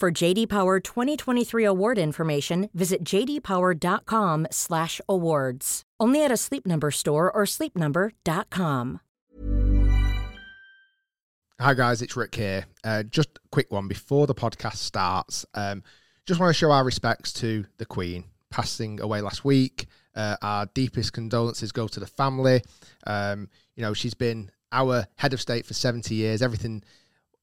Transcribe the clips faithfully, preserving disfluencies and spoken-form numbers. For J D Power twenty twenty-three award information, visit j d power dot com slash awards. Only at a Sleep Number store or sleep number dot com. Hi guys, it's Rick here. Uh, just a quick one before the podcast starts. Um, just want to show our respects to the Queen, passing away last week. Uh, our deepest condolences go to the family. Um, you know, she's been our head of state for seventy years, everything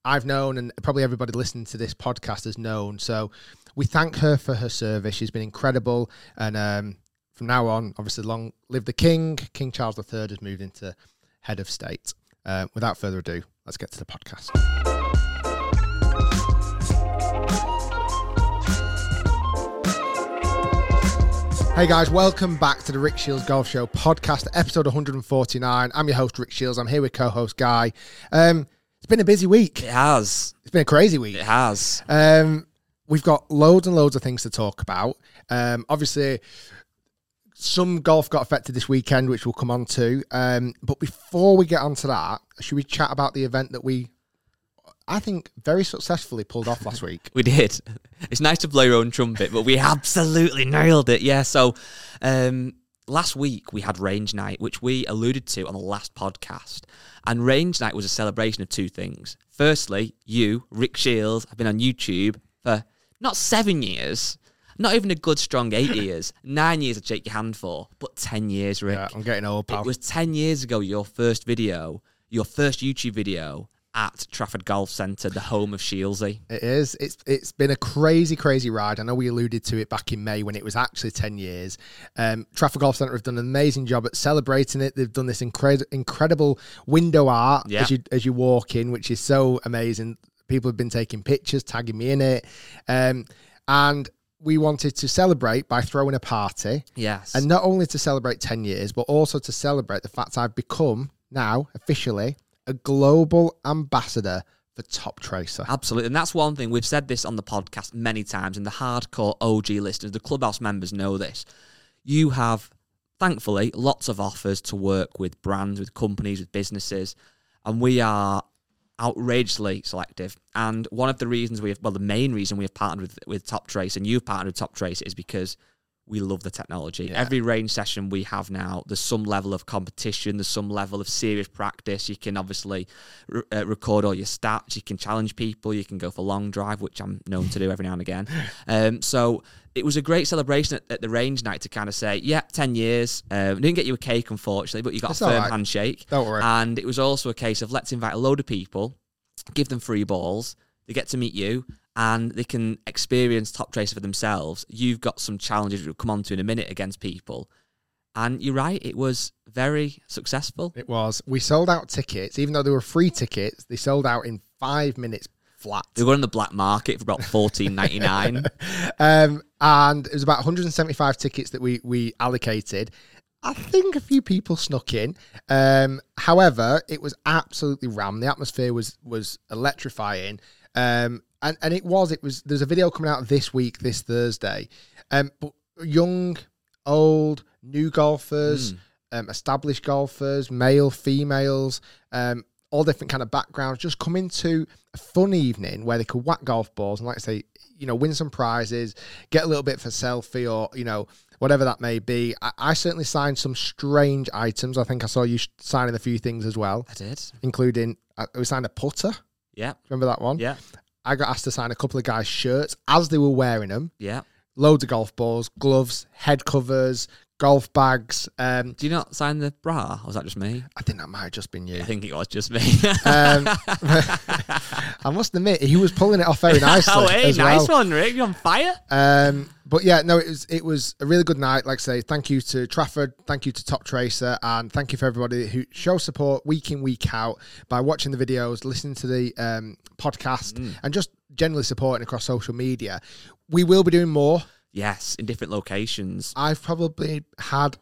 I've known, and probably everybody listening to this podcast has known. So we thank her for her service. She's been incredible. And um, from now on, obviously, long live the King. King Charles the Third has moved into head of state. Uh, without further ado, let's get to the podcast. Hey guys, welcome back to the Rick Shiels Golf Show podcast, episode one forty-nine. I'm your host, Rick Shiels. I'm here with co-host Guy. Um, It's been a busy week. It has. It's been a crazy week. It has. Um, we've got loads and loads of things to talk about. Um, obviously, some golf got affected this weekend, which we'll come on to. Um, but before we get on to that, should we chat about the event that we, I think, very successfully pulled off last week? We did. It's nice to blow your own trumpet, but we absolutely nailed it. Yeah, so um, last week we had range night, which we alluded to on the last podcast. And range night was a celebration of two things. Firstly, you, Rick Shiels, have been on YouTube for not seven years, not even a good strong eight years, nine years I'd shake your hand for, but ten years, Rick. Yeah, I'm getting old, pal. It was ten years ago, your first video, your first YouTube video at Trafford Golf Centre, the home of Shielsy. It is. It's It's been a crazy, crazy ride. I know we alluded to it back in May when it was actually ten years. Um, Trafford Golf Centre have done an amazing job at celebrating it. They've done this incre- incredible window art yeah. as you as you walk in, which is so amazing. People have been taking pictures, tagging me in it. Um, and we wanted to celebrate by throwing a party. Yes. And not only to celebrate ten years, but also to celebrate the fact I've become now officially a global ambassador for Toptracer. Absolutely. And that's one thing. We've said this on the podcast many times, and the hardcore O G listeners, the Clubhouse members know this. You have, thankfully, lots of offers to work with brands, with companies, with businesses, and we are outrageously selective. And one of the reasons we have, well, the main reason we have partnered with, with Toptracer, and you've partnered with Toptracer, is because we love the technology. Yeah. Every range session we have now, there's some level of competition, there's some level of serious practice. You can obviously re- uh, record all your stats, you can challenge people, you can go for long drive, which I'm known to do every now and again. Um, so it was a great celebration at, at the range night to kind of say, yeah, ten years. Um, didn't get you a cake, unfortunately, but you got That's a firm right. handshake. Don't worry. And it was also a case of let's invite a load of people, give them free balls, they get to meet you, and they can experience Toptracer for themselves. You've got some challenges we'll come on to in a minute against people. And you're right, it was very successful. It was. We sold out tickets, even though they were free tickets, they sold out in five minutes flat. They were on the black market for about fourteen ninety-nine. um, and it was about one hundred seventy-five tickets that we, we allocated. I think a few people snuck in. Um, however, it was absolutely rammed. The atmosphere was was electrifying. Um, and, and it was, it was, there's a video coming out this week, this Thursday, um, but young, old, new golfers, mm. um, established golfers, male, females, um, all different kind of backgrounds, just come into a fun evening where they could whack golf balls and, like I say, you know, win some prizes, get a little bit for selfie or, you know, whatever that may be. I, I certainly signed some strange items. I think I saw you signing a few things as well. I did. Including, uh, we signed a putter. Yeah. Remember that one? Yeah. I got asked to sign a couple of guys' shirts as they were wearing them. Yeah. Loads of golf balls, gloves, head covers, golf bags. Um, Do you not sign the bra? Or was that just me? I think that might have just been you. I think it was just me. um, I must admit, he was pulling it off very nicely. Oh, hey, as nice well. One, Rick. You're on fire. Um, but yeah, no, it was it was a really good night. Like I say, thank you to Trafford, thank you to Toptracer, and thank you for everybody who show support week in, week out by watching the videos, listening to the um, podcast, mm. and just generally supporting across social media. We will be doing more. Yes, in different locations. I've probably had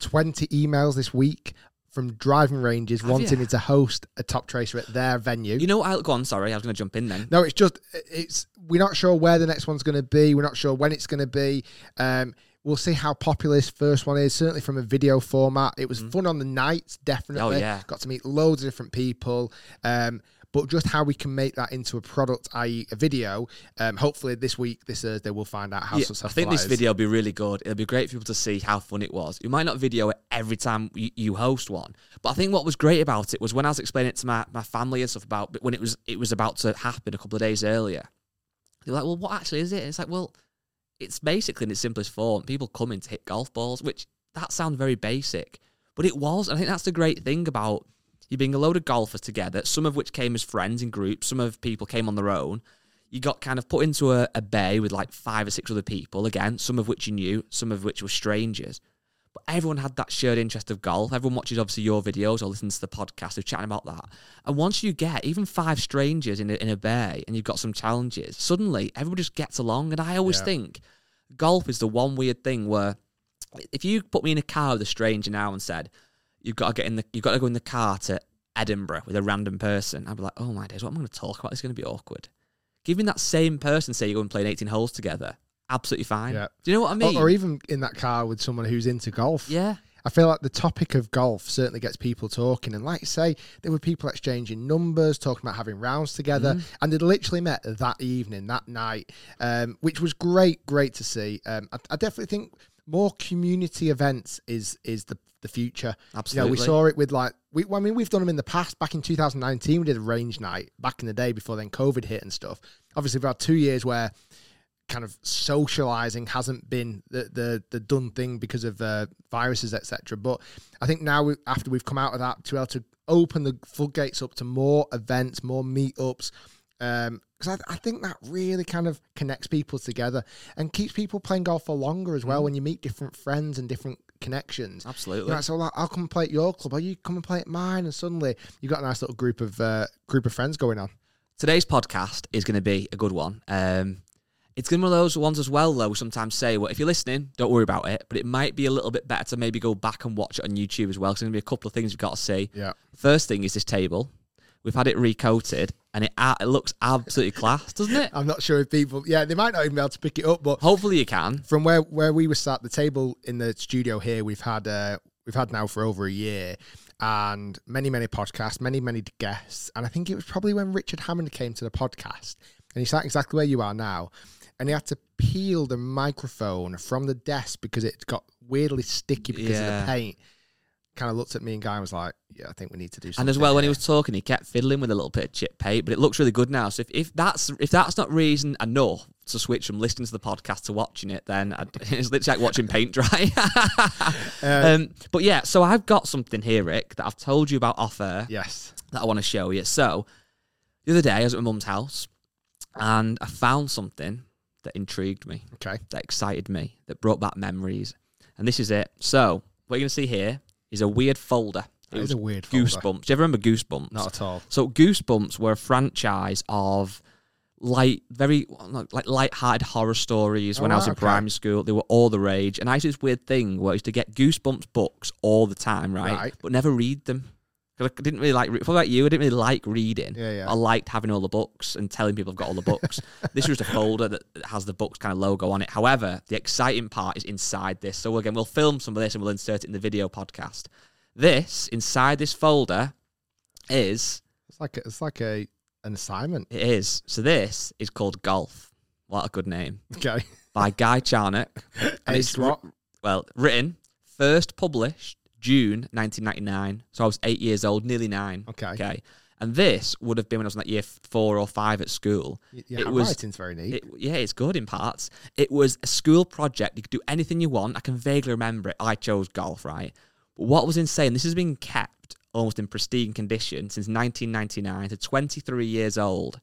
twenty emails this week from driving ranges Have wanting you? me to host a Toptracer at their venue. You know, I'll go on, sorry, I was going to jump in then. No, it's just, it's we're not sure where the next one's going to be. We're not sure when it's going to be. Um, we'll see how popular this first one is, certainly from a video format. It was mm-hmm. fun on the night, definitely. Oh, yeah. Got to meet loads of different people. Um But just how we can make that into a product, that is a video. Um, hopefully this week, this Thursday, we'll find out how yeah, successful I think this is. Video will be really good. It'll be great for people to see how fun it was. You might not video it every time you, you host one. But I think what was great about it was when I was explaining it to my, my family and stuff about when it was it was about to happen a couple of days earlier. They were like, well, what actually is it? And it's like, well, it's basically in its simplest form. People coming to hit golf balls, which that sounds very basic. But it was. And I think that's the great thing about you being a load of golfers together, some of which came as friends in groups, some of people came on their own. You got kind of put into a, a bay with like five or six other people, again, some of which you knew, some of which were strangers. But everyone had that shared interest of golf. Everyone watches, obviously, your videos or listens to the podcast or chatting about that. And once you get even five strangers in a, in a bay and you've got some challenges, suddenly everyone just gets along. And I always yeah. think golf is the one weird thing where if you put me in a car with a stranger now and said, You've got to get in the. You've got to go in the car to Edinburgh with a random person. I'd be like, oh my days, what am I going to talk about? It's going to be awkward. Giving that same person, say you go and play eighteen holes together, absolutely fine. Yeah. Do you know what I mean? Or, or even in that car with someone who's into golf. Yeah. I feel like the topic of golf certainly gets people talking. And like you say, there were people exchanging numbers, talking about having rounds together. Mm. And they'd literally met that evening, that night, um, which was great, great to see. Um, I, I definitely think more community events is is the the future. Absolutely. You know, we saw it with like, we, I mean, we've done them in the past. Back in two thousand nineteen, we did a range night back in the day before then COVID hit and stuff. Obviously, we've had two years where kind of socializing hasn't been the the, the done thing because of uh, viruses, et cetera. But I think now we, after we've come out of that, to be able to open the floodgates up to more events, more meetups, um, because I, I think that really kind of connects people together and keeps people playing golf for longer as well. Mm. When you meet different friends and different connections, absolutely. You know, so like, I'll come and play at your club, or you come and play at mine, and suddenly you've got a nice little group of uh, group of friends going on. Today's podcast is going to be a good one. Um, it's going to be one of those ones as well, though. We sometimes say, well, if you're listening, don't worry about it, but it might be a little bit better to maybe go back and watch it on YouTube as well. Because there's going to be a couple of things you've got to see. Yeah. First thing is this table. We've had it recoated, and it uh, it looks absolutely class, doesn't it? I'm not sure if people... Yeah, they might not even be able to pick it up, but... Hopefully you can. From where, where we were sat, the table in the studio here, we've had uh, we've had now for over a year, and many, many podcasts, many, many guests, and I think it was probably when Richard Hammond came to the podcast, and he sat exactly where you are now, and he had to peel the microphone from the desk because it got weirdly sticky because yeah. of the paint. Kind of looked at me and Guy and was like, yeah, I think we need to do something. And as well, here. When he was talking, he kept fiddling with a little bit of chip paint, but it looks really good now. So if, if that's if that's not reason enough to switch from listening to the podcast to watching it, then I'd, it's literally like watching paint dry. um, um, but yeah, so I've got something here, Rick, that I've told you about off air. Yes. That I want to show you. So the other day, I was at my mum's house, and I found something that intrigued me. Okay. That excited me, that brought back memories. And this is it. So what you're going to see here is a weird folder. It was a weird folder. Goosebumps. Do you ever remember Goosebumps? Not at all. So Goosebumps were a franchise of light, very like light-hearted horror stories. Oh, when wow, I was in okay. primary school, they were all the rage. And I used to do this weird thing where I used to get Goosebumps books all the time, right? right. But never read them. Because I didn't really like, what about you? I didn't really like reading. Yeah, yeah. I liked having all the books and telling people I've got all the books. This was a folder that has the books kind of logo on it. However, the exciting part is inside this. So again, we'll film some of this and we'll insert it in the video podcast. This, inside this folder, is... It's like a, it's like a an assignment. It is. So this is called Golf. What a good name. Okay. By Guy Charnock. And it's, what? Well, written, first published June nineteen ninety-nine. So I was eight years old, nearly nine. Okay. Okay. And this would have been when I was in that year four or five at school. Yeah, it was, handwriting's very neat. It, yeah, it's good in parts. It was a school project. You could do anything you want. I can vaguely remember it. I chose golf, right? But what was insane, this has been kept almost in pristine condition since nineteen ninety-nine to twenty-three years old.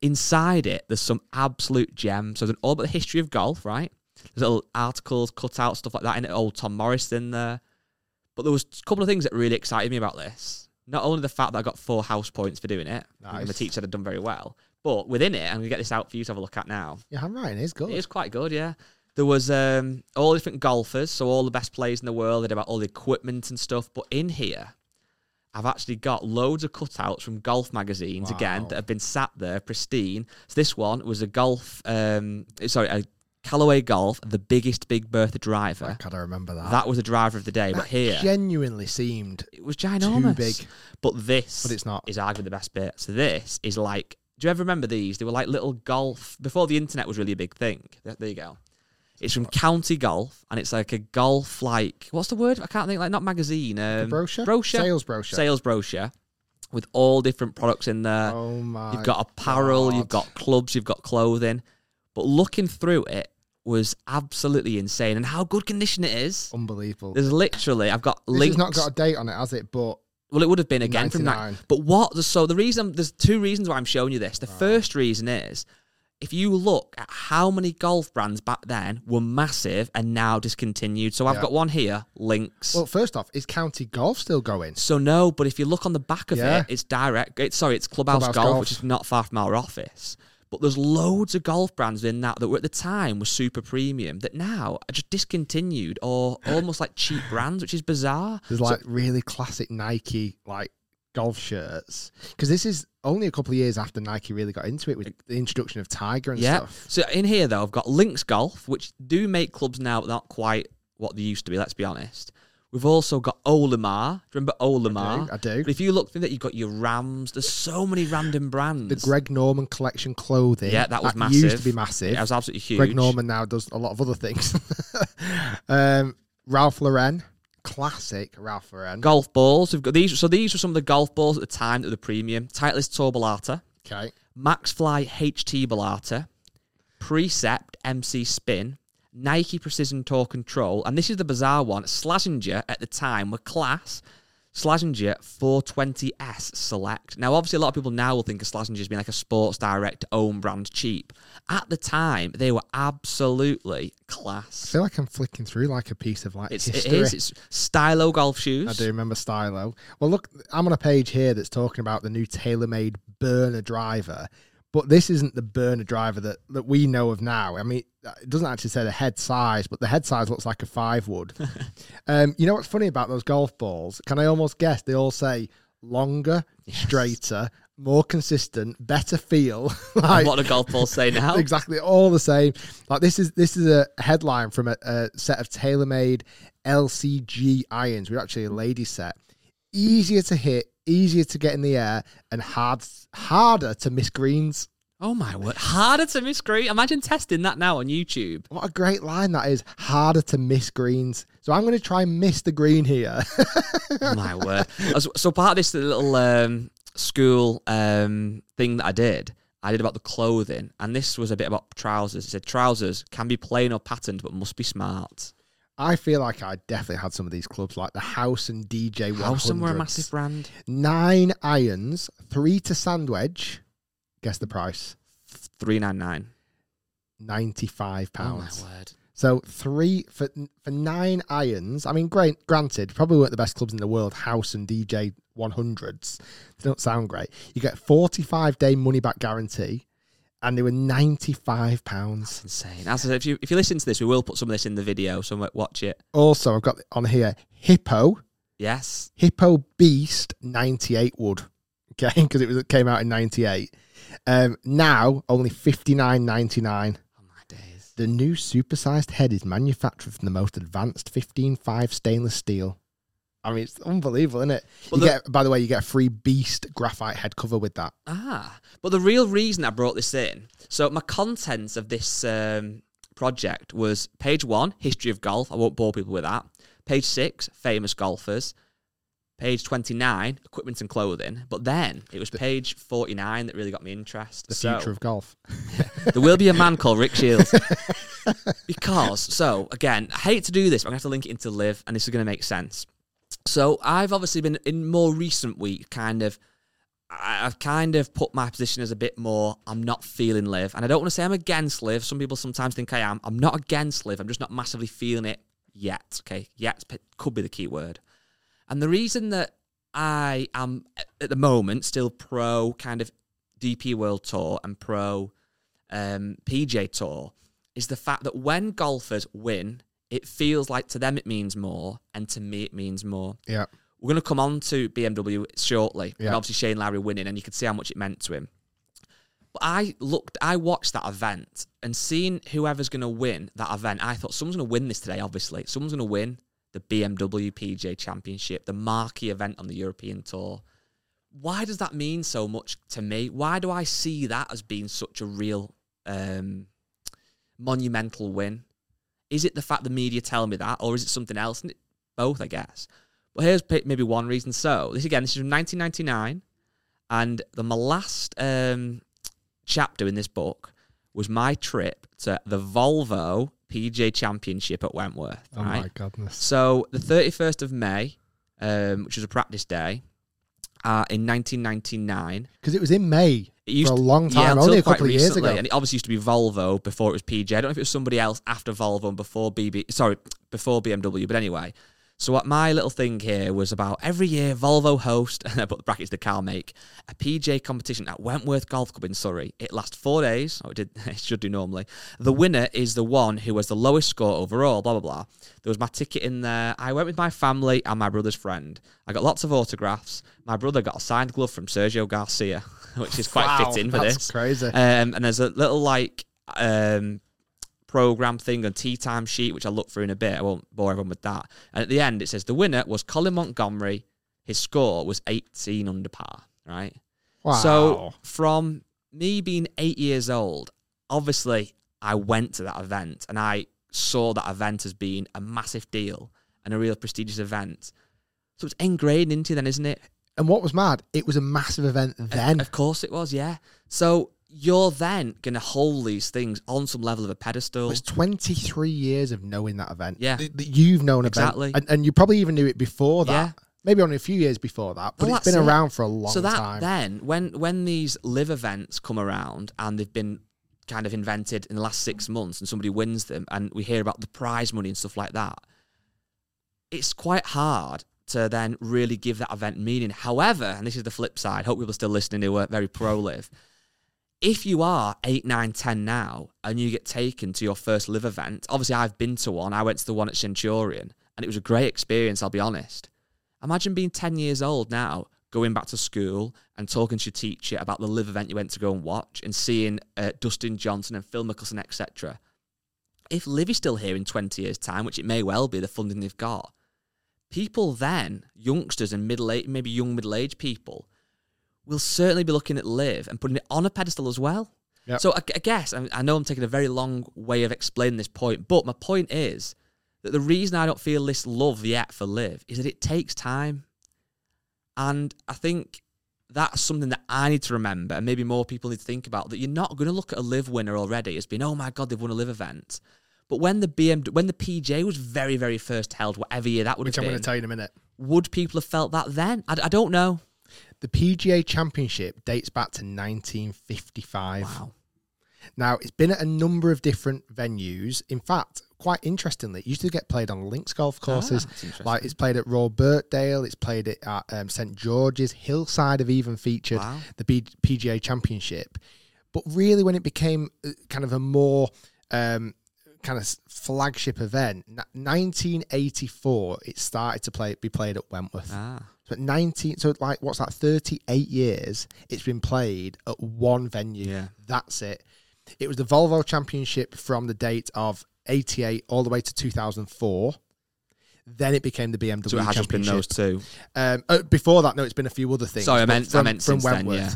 Inside it, there's some absolute gems. So there's an all about the history of golf, right? There's little articles, cutouts, stuff like that. And old Tom Morris in there. But there was a couple of things that really excited me about this. Not only the fact that I got four house points for doing it, nice. And the teacher had done very well, but within it, I'm going to get this out for you to have a look at now. Yeah, handwriting is good. It is quite good, yeah. There was um, all different golfers, so all the best players in the world, they did about all the equipment and stuff, but in here, I've actually got loads of cutouts from golf magazines, wow. again, that have been sat there, pristine. So this one was a golf, um, sorry, a Callaway Golf, the biggest Big Bertha driver. God, I gotta remember that. That was the driver of the day, that but here... genuinely seemed it was ginormous. Too big. But this but it's not. Is arguably the best bit. So this is like... Do you ever remember these? They were like little golf... Before the internet was really a big thing. There, there you go. It's from County Golf, and it's like a golf, like... What's the word? I can't think. Like, not magazine. Um, brochure? Brochure. Sales brochure. Sales brochure. With all different products in there. Oh, my You've got apparel, God. You've got clubs, you've got clothing. But looking through it, was absolutely insane, and how good condition it is! Unbelievable. There's literally, I've got links. It's not got a date on it, has it? But well, it would have been again ninety-nine. From that. But what? So the reason there's two reasons why I'm showing you this. The right. first reason is if you look at how many golf brands back then were massive and now discontinued. So I've yeah. got one here, Lynx. Well, first off, is County Golf still going? So no, but if you look on the back of yeah. it, it's direct. It's sorry, it's Clubhouse, Clubhouse Golf, Golf, which is not far from our office. But there's loads of golf brands in that that were at the time were super premium that now are just discontinued or almost like cheap brands, which is bizarre. There's so, like really classic Nike like golf shirts because this is only a couple of years after Nike really got into it with the introduction of Tiger and yeah. stuff. So in here though, I've got Lynx Golf, which do make clubs now, but not quite what they used to be. Let's be honest. We've also got Olimar. Do you remember Olimar? I do. I do. But if you look through that, you've got your Rams. There's so many random brands. The Greg Norman collection clothing. Yeah, that was that massive. Used to be massive. Yeah, it was absolutely huge. Greg Norman now does a lot of other things. um, Ralph Lauren. Classic Ralph Lauren. Golf balls. We've got these. So these were some of the golf balls at the time that were the premium. Titleist Tour. Okay. Maxfly H T Bellata. Precept M C Spin. Nike Precision Tour Control, and this is the bizarre one. Slazenger at the time were class. Slazenger four twenty S Select. Now, obviously, a lot of people now will think of Slazenger as being like a Sports Direct own brand cheap. At the time, they were absolutely class. I feel like I'm flicking through like a piece of like it's, history. It is. It's Stylo golf shoes. I do remember Stylo. Well, look, I'm on a page here that's talking about the new TaylorMade burner driver. But this isn't the burner driver that, that we know of now. I mean, it doesn't actually say the head size, but the head size looks like a five wood. um, you know what's funny about those golf balls? Can I almost guess? They all say longer, yes. straighter, more consistent, better feel. Like, what do golf balls say now? Exactly, all the same. Like this is this is a headline from a, a set of TaylorMade L C G irons. We're actually a lady set. Easier to hit, easier to get in the air, and hard, harder to miss greens. Oh, my word. Harder to miss greens. Imagine testing that now on YouTube. What a great line that is. Harder to miss greens. So I'm going to try and miss the green here. Oh, my word. So part of this little um, school um, thing that I did, I did about the clothing, and this was a bit about trousers. It said, trousers can be plain or patterned, but must be smart. I feel like I definitely had some of these clubs, like the Housen D J one hundred. Housen were a massive brand. Nine irons, three to sandwich. Guess the price. Three nine nine. Ninety-five pounds. Oh my word! So three for for nine irons. I mean, great. Granted, probably weren't the best clubs in the world. Housen D J one hundreds. They don't sound great. You get forty-five day money back guarantee. And they were ninety-five pounds. That's insane. As I said, if you, if you listen to this, we will put some of this in the video, so watch it. Also, I've got on here, Hippo. Yes. Hippo Beast ninety-eight wood. Okay, because it was it came out in ninety-eight. Um, now, only fifty-nine ninety-nine. Oh, my days. The new supersized head is manufactured from the most advanced fifteen five stainless steel. I mean, it's unbelievable, isn't it? You the, get, by the way, you get a free Beast graphite head cover with that. Ah, but the real reason I brought this in, so my contents of this um, project was page one, history of golf. I won't bore people with that. Page six, famous golfers. Page twenty-nine, equipment and clothing. But then it was page forty-nine that really got me interest. The so, future of golf. There will be a man called Rick Shiels. Because, so, again, I hate to do this, but I'm going to have to link it into Liv, and this is going to make sense. So I've obviously been, in more recent week, kind of, I've kind of put my position as a bit more, I'm not feeling Liv. And I don't want to say I'm against Liv. Some people sometimes think I am. I'm not against Liv. I'm just not massively feeling it yet, okay? Yet could be the key word. And the reason that I am, at the moment, still pro kind of D P World Tour and pro um, P G A Tour is the fact that when golfers win, it feels like to them it means more, and to me it means more. Yeah, we're going to come on to B M W shortly. Yeah. And obviously Shane Lowry winning, and you could see how much it meant to him. But I looked, I watched that event, and seeing whoever's going to win that event, I thought, someone's going to win this today, obviously. Someone's going to win the B M W P G A Championship, the marquee event on the European Tour. Why does that mean so much to me? Why do I see that as being such a real um, monumental win? Is it the fact the media tell me that, or is it something else? Both, I guess. But here's maybe one reason. So, this again, this is from nineteen ninety-nine, and the, my last um, chapter in this book was my trip to the Volvo P G A Championship at Wentworth. Oh, right? My goodness. So, the thirty-first of May, um, which was a practice day, uh, in nineteen ninety-nine. Because it was in May it used for a long time, yeah, only a couple of years ago. And it obviously used to be Volvo before it was P G A. I don't know if it was somebody else after Volvo and before B B, sorry, before B M W, but anyway. So, what my little thing here was about every year, Volvo host, and I put the brackets the car make, a P G A competition at Wentworth Golf Club in Surrey. It lasts four days. Oh, it did. It should do normally. The winner is the one who has the lowest score overall, blah, blah, blah. There was my ticket in there. I went with my family and my brother's friend. I got lots of autographs. My brother got a signed glove from Sergio Garcia, which is quite wow, fitting for that's this. That's crazy. Um, and there's a little, like, um... program thing on tea time sheet, which I'll look through in a bit. I won't bore everyone with that. And at the end, it says the winner was Colin Montgomery. His score was eighteen under par, right? Wow. So from me being eight years old, obviously I went to that event and I saw that event as being a massive deal and a real prestigious event. So it's ingrained into then, isn't it? And what was mad, it was a massive event then. Uh, of course it was, yeah. So you're then going to hold these things on some level of a pedestal. It's twenty-three years of knowing that event. Yeah. That you've known exactly. about. And, and you probably even knew it before that. Yeah. Maybe only a few years before that. But well, it's been it. around for a long time. So that time. then, when, when these live events come around and they've been kind of invented in the last six months and somebody wins them and we hear about the prize money and stuff like that, it's quite hard to then really give that event meaning. However, and this is the flip side, hope people are still listening who are very pro-live, if you are eight, nine, ten now and you get taken to your first live event, obviously I've been to one. I went to the one at Centurion and it was a great experience, I'll be honest. Imagine being ten years old now, going back to school and talking to your teacher about the live event you went to go and watch and seeing uh, Dustin Johnson and Phil Mickelson, et cetera. If live is still here in twenty years' time, which it may well be, the funding they've got, people then, youngsters and middle-aged, maybe young middle-aged people, we'll certainly be looking at live and putting it on a pedestal as well. Yep. So I, I guess, I, I know I'm taking a very long way of explaining this point, but my point is that the reason I don't feel this love yet for live is that it takes time. And I think that's something that I need to remember, and maybe more people need to think about, that you're not going to look at a live winner already as being, oh my God, they've won a live event. But when the B M W, when the P G A was very, very first held, whatever year that would have been. Which I'm going to tell you in a minute. Would people have felt that then? I, I don't know. The P G A Championship dates back to nineteen fifty-five. Wow. Now, it's been at a number of different venues. In fact, quite interestingly, it used to get played on Lynx golf courses. Oh, like it's played at Royal Birkdale. It's played at uh, um, Saint George's. Hillside have even featured wow. the B- PGA Championship. But really, when it became kind of a more um, kind of flagship event, nineteen eighty-four, it started to play be played at Wentworth. Ah. But nineteen, so like what's that? thirty-eight years it's been played at one venue. Yeah. That's it. It was the Volvo Championship from the date of eighty-eight all the way to two thousand four. Then it became the B M W Championship. So it has just been those two. Um, oh, before that, no, it's been a few other things. Sorry, I meant from, I meant from since Wentworth. Then, yeah.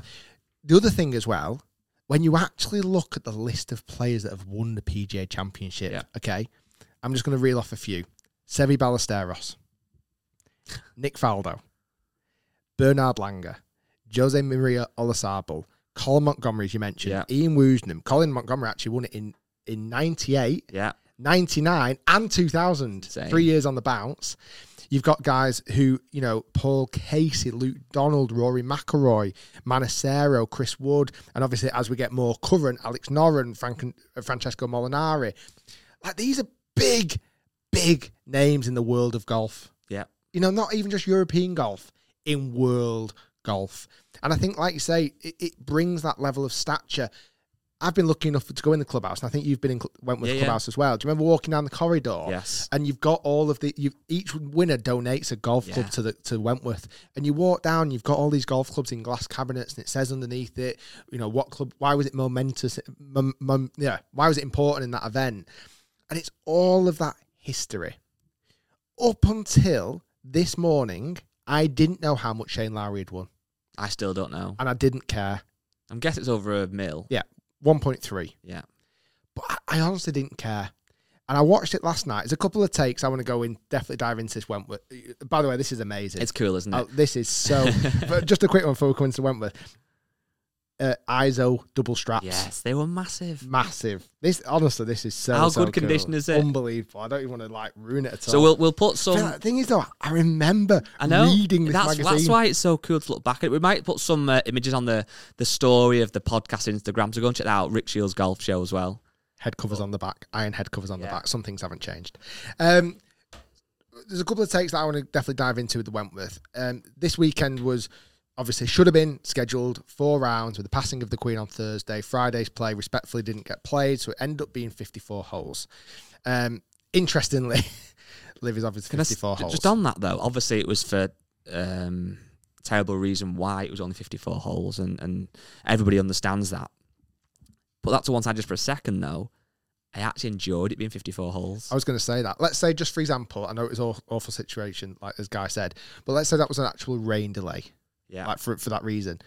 The other thing as well, when you actually look at the list of players that have won the P G A Championship, yeah. okay, I'm just going to reel off a few: Seve Ballesteros, Nick Faldo. Bernard Langer, Jose Maria Olazabal, Colin Montgomery, as you mentioned, yeah. Ian Woosnam. Colin Montgomery actually won it in, in ninety-eight, yeah. ninety-nine, and two thousand. Same. Three years on the bounce. You've got guys who, you know, Paul Casey, Luke Donald, Rory McIlroy, Manicero, Chris Wood, and obviously as we get more current, Alex Noren, Frank, Francesco Molinari. Like, these are big, big names in the world of golf. Yeah. You know, not even just European golf, in world golf. And I think, like you say, it, it brings that level of stature. I've been lucky enough to go in the clubhouse, and I think you've been in Wentworth yeah, clubhouse yeah. as well. Do you remember walking down the corridor? Yes. And you've got all of the, you each winner donates a golf yeah. club to the to Wentworth, and you walk down, you've got all these golf clubs in glass cabinets, and it says underneath it, you know, what club? Why was it momentous? Mom, mom, yeah, why was it important in that event? And it's all of that history. Up until this morning, I didn't know how much Shane Lowry had won. I still don't know, and I didn't care. I'm guessing it's over a mil. Yeah. one point three. Yeah. But I, I honestly didn't care. And I watched it last night. There's a couple of takes I want to go in, definitely dive into this Wentworth. By the way, this is amazing. It's cool, isn't it? Oh, this is so... But just a quick one before we come into Wentworth. Uh, I S O double straps. Yes, they were massive. Massive. This honestly, this is so, How so good cool. condition is it? Unbelievable. I don't even want to like ruin it at all. So we'll we'll put some... The thing is though, I remember I know. reading this that's, magazine. That's why it's so cool to look back at. We might put some uh, images on the, the story of the podcast Instagram, so go and check that out. Rick Shiels' golf show as well. Head covers oh. on the back. Iron head covers on yeah. the back. Some things haven't changed. Um, there's a couple of takes that I want to definitely dive into with the Wentworth. Um, this weekend was... Obviously, should have been scheduled four rounds with the passing of the Queen on Thursday. Friday's play respectfully didn't get played, so it ended up being fifty-four holes. Um, interestingly, Liv is obviously fifty-four holes. Just on that, though, obviously it was for um, terrible reason why it was only fifty-four holes, and, and everybody understands that. Put that to one side just for a second, though. I actually enjoyed it being fifty-four holes. I was going to say that. Let's say, just for example, I know it was an awful situation, like this guy said, but let's say that was an actual rain delay. Yeah, like for for that reason,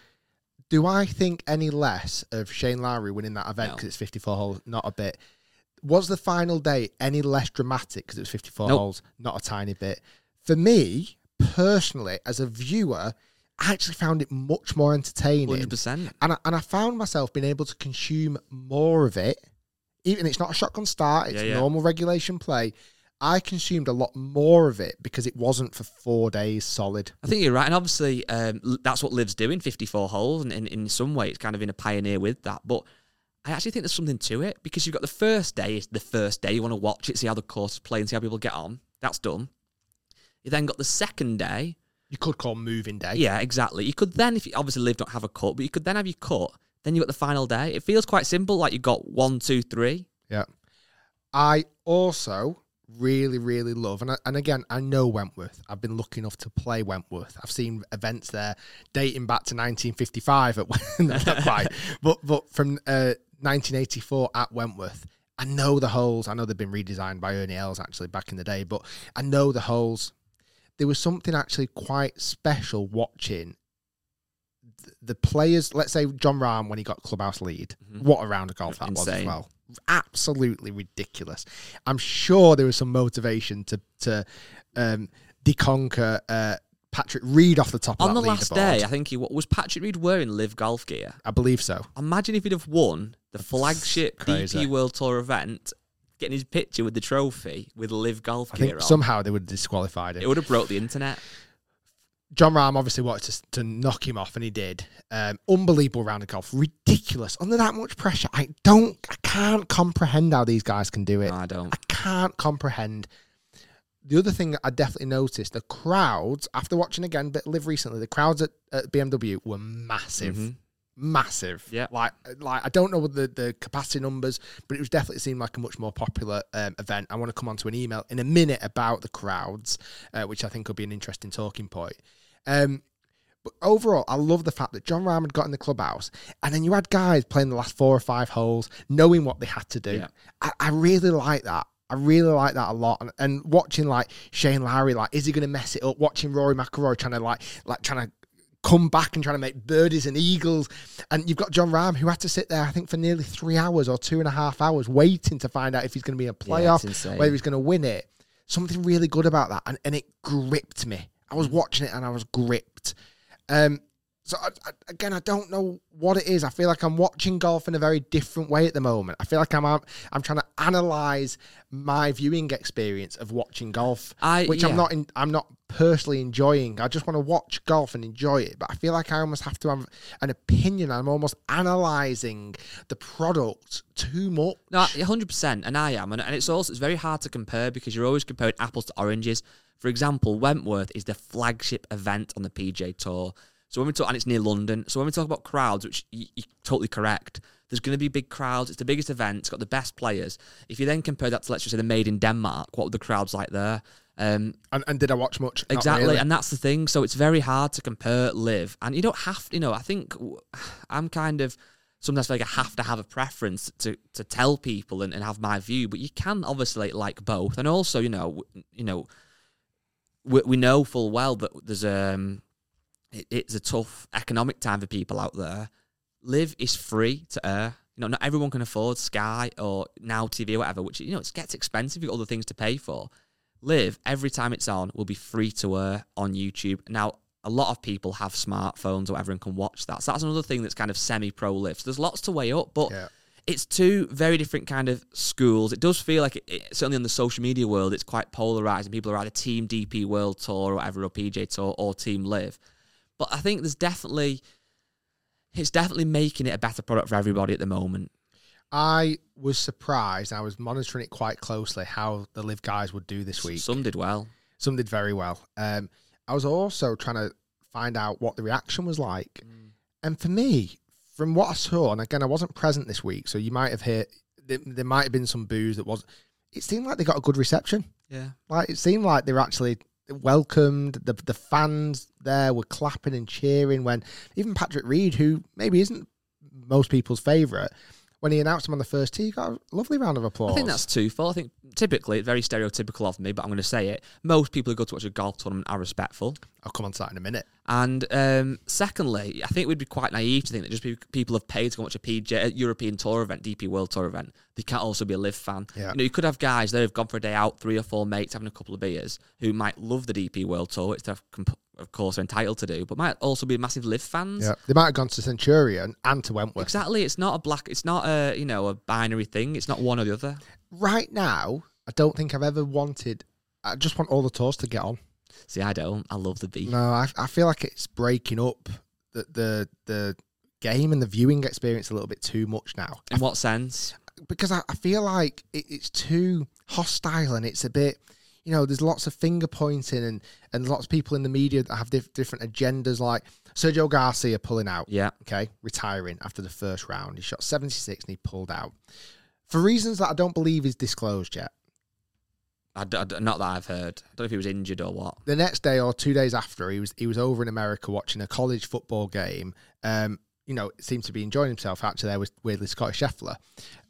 do I think any less of Shane Lowry winning that event because no. it's fifty-four holes? Not a bit. Was the final day any less dramatic because it was fifty-four nope. holes? Not a tiny bit. For me personally, as a viewer, I actually found it much more entertaining. one hundred percent. And I, and I found myself being able to consume more of it. Even it's not a shotgun start; it's yeah, yeah. normal regulation play. I consumed a lot more of it because it wasn't for four days solid. I think you're right. And obviously, um, that's what Liv's doing, fifty-four holes. And in, in some way, it's kind of in a pioneer with that. But I actually think there's something to it because you've got the first day. It's the first day. You want to watch it, see how the course is playing, see how people get on. That's done. You then got the second day. You could call moving day. Yeah, exactly. You could then, if you, obviously Liv don't have a cut, but you could then have your cut. Then you've got the final day. It feels quite simple, like you've got one, two, three. Yeah. I also... really, really love. And I, and again, I know Wentworth. I've been lucky enough to play Wentworth. I've seen events there dating back to nineteen fifty-five at not quite, but but from uh, nineteen eighty-four at Wentworth. I know the holes. I know they've been redesigned by Ernie Els actually back in the day, but I know the holes. There was something actually quite special watching th- the players. Let's say John Rahm when he got clubhouse lead. Mm-hmm. What a round of golf that Insane. was as well. Absolutely ridiculous. I'm sure there was some motivation to to um, deconquer uh, Patrick Reed off the top of that leaderboard. On the last day, I think he was Patrick Reed wearing Liv golf gear. I believe so. Imagine if he'd have won the flagship D P World Tour event, getting his picture with the trophy with Liv golf gear. I think on. Somehow they would have disqualified him. It would have broke the internet. John Rahm obviously wanted to, to knock him off, and he did. Um, unbelievable round of golf. Ridiculous. Under that much pressure, I don't, I can't comprehend how these guys can do it. No, I don't. I can't comprehend. The other thing that I definitely noticed, the crowds, after watching again, but Live recently, the crowds at, at B M W were massive. Mm-hmm. Massive. Yeah. Like, like I don't know the, the capacity numbers, but it was definitely seemed like a much more popular um, event. I want to come on to an email in a minute about the crowds, uh, which I think will be an interesting talking point. Um, but overall, I love the fact that John Rahm had got in the clubhouse, and then you had guys playing the last four or five holes, knowing what they had to do. Yeah. I, I really like that. I really like that a lot. And, and watching like Shane Lowry, like, is he going to mess it up? Watching Rory McIlroy trying to like, like trying to come back and trying to make birdies and eagles. And you've got John Rahm, who had to sit there, I think, for nearly three hours or two and a half hours waiting to find out if he's going to be in a playoff, yeah, whether he's going to win it. Something really good about that. And, and it gripped me. I was watching it and I was gripped. Um, so, I, I, again, I don't know what it is. I feel like I'm watching golf in a very different way at the moment. I feel like I'm I'm, I'm trying to analyse my viewing experience of watching golf, I, which yeah. I'm not in, I'm not personally enjoying. I just want to watch golf and enjoy it. But I feel like I almost have to have an opinion. I'm almost analysing the product too much. No, one hundred percent, and I am. And, and it's also it's very hard to compare because you're always comparing apples to oranges. For example, Wentworth is the flagship event on the P G A Tour. So when we talk, and it's near London, so when we talk about crowds, which you, you're totally correct, there's going to be big crowds. It's the biggest event. It's got the best players. If you then compare that to, let's just say, the Made in Denmark, what were the crowds like there? Um, and, and did I watch much? Not exactly, really. And that's the thing. So it's very hard to compare live. And you don't have to, you know, I think I'm kind of, sometimes I feel like I have to have a preference to to tell people and, and have my view, but you can obviously like both. And also, you know, you know, we, we know full well that there's um. it's a tough economic time for people out there. Live is free to air. You know, not everyone can afford Sky or Now T V or whatever, which, you know, it gets expensive. You've got other things to pay for. Live, every time it's on, will be free to air on YouTube. Now, a lot of people have smartphones or whatever and can watch that. So that's another thing that's kind of semi-pro Live. So there's lots to weigh up, but yeah. it's two very different kind of schools. It does feel like, it, it, certainly in the social media world, it's quite polarised. People are either Team D P World Tour or whatever, or P G A Tour or Team Live. But I think there's definitely, it's definitely making it a better product for everybody at the moment. I was surprised. I was monitoring it quite closely how the Live guys would do this week. Some did well. Some did very well. Um, I was also trying to find out what the reaction was like. Mm. And for me, from what I saw, and again, I wasn't present this week, so you might have heard, there, there might have been some boos that wasn't. It seemed like they got a good reception. Yeah. Like, it seemed like they were actually welcomed. The the fans there were clapping and cheering when even Patrick Reed, who maybe isn't most people's favourite, when he announced him on the first tee, he got a lovely round of applause. I think that's twofold. I think typically, very stereotypical of me, but I'm going to say it, most people who go to watch a golf tournament are respectful. I'll come on to that in a minute. And um, secondly, I think we'd be quite naive to think that just people have paid to go watch a P G A, European Tour event, D P World Tour event, they can't also be a Live fan. Yeah. You know, you could have guys that have gone for a day out, three or four mates, having a couple of beers, who might love the D P World Tour, which they're, of course, are entitled to do, but might also be massive Live fans. Yeah, they might have gone to Centurion and to Wentworth. Exactly. It's not a black, it's not a, you know, a binary thing. It's not one or the other. Right now, I don't think I've ever wanted, I just want all the tours to get on. See, I don't. I love the beat. No, I, I feel like it's breaking up the, the the game and the viewing experience a little bit too much now. In I, what sense? Because I, I feel like it, it's too hostile and it's a bit, you know, there's lots of finger pointing and, and lots of people in the media that have diff- different agendas, like Sergio Garcia pulling out. Yeah. Okay, retiring after the first round. He shot seventy-six and he pulled out. For reasons that I don't believe is disclosed yet. I d- I d- not that I've heard. I don't know if he was injured or what. The next day or two days after, he was he was over in America watching a college football game. Um, you know, seemed to be enjoying himself. Actually, there was weirdly Scottish Scheffler.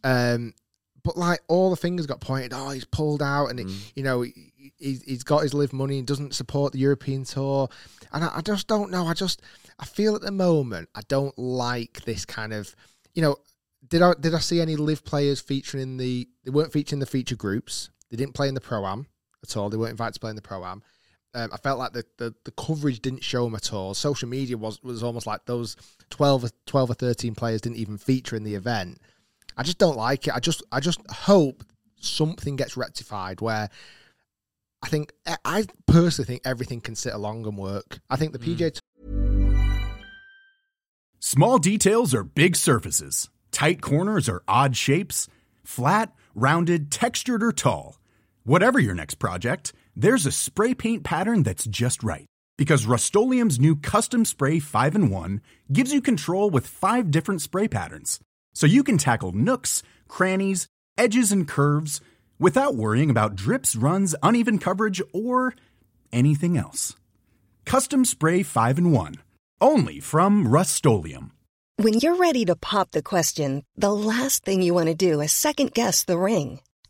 Um, but like all the fingers got pointed. Oh, he's pulled out, and mm. it, you know he, he's he's got his Live money and doesn't support the European Tour. And I, I just don't know. I just I feel at the moment I don't like this kind of. You know, did I did I see any Live players featuring in the? They weren't featuring the feature groups. They didn't play in the Pro-Am at all. They weren't invited to play in the Pro-Am. Um, I felt like the, the, the coverage didn't show them at all. Social media was was almost like those twelve or thirteen players didn't even feature in the event. I just don't like it. I just I just hope something gets rectified where I think, I personally think everything can sit along and work. I think the mm. P G A Tour... Small details are big surfaces. Tight corners are odd shapes. Flat, rounded, textured, or tall. Whatever your next project, there's a spray paint pattern that's just right. Because Rust-Oleum's new Custom Spray five in one gives you control with five different spray patterns. So you can tackle nooks, crannies, edges, and curves without worrying about drips, runs, uneven coverage, or anything else. Custom Spray five in one. Only from Rust-Oleum. When you're ready to pop the question, the last thing you want to do is second-guess the ring.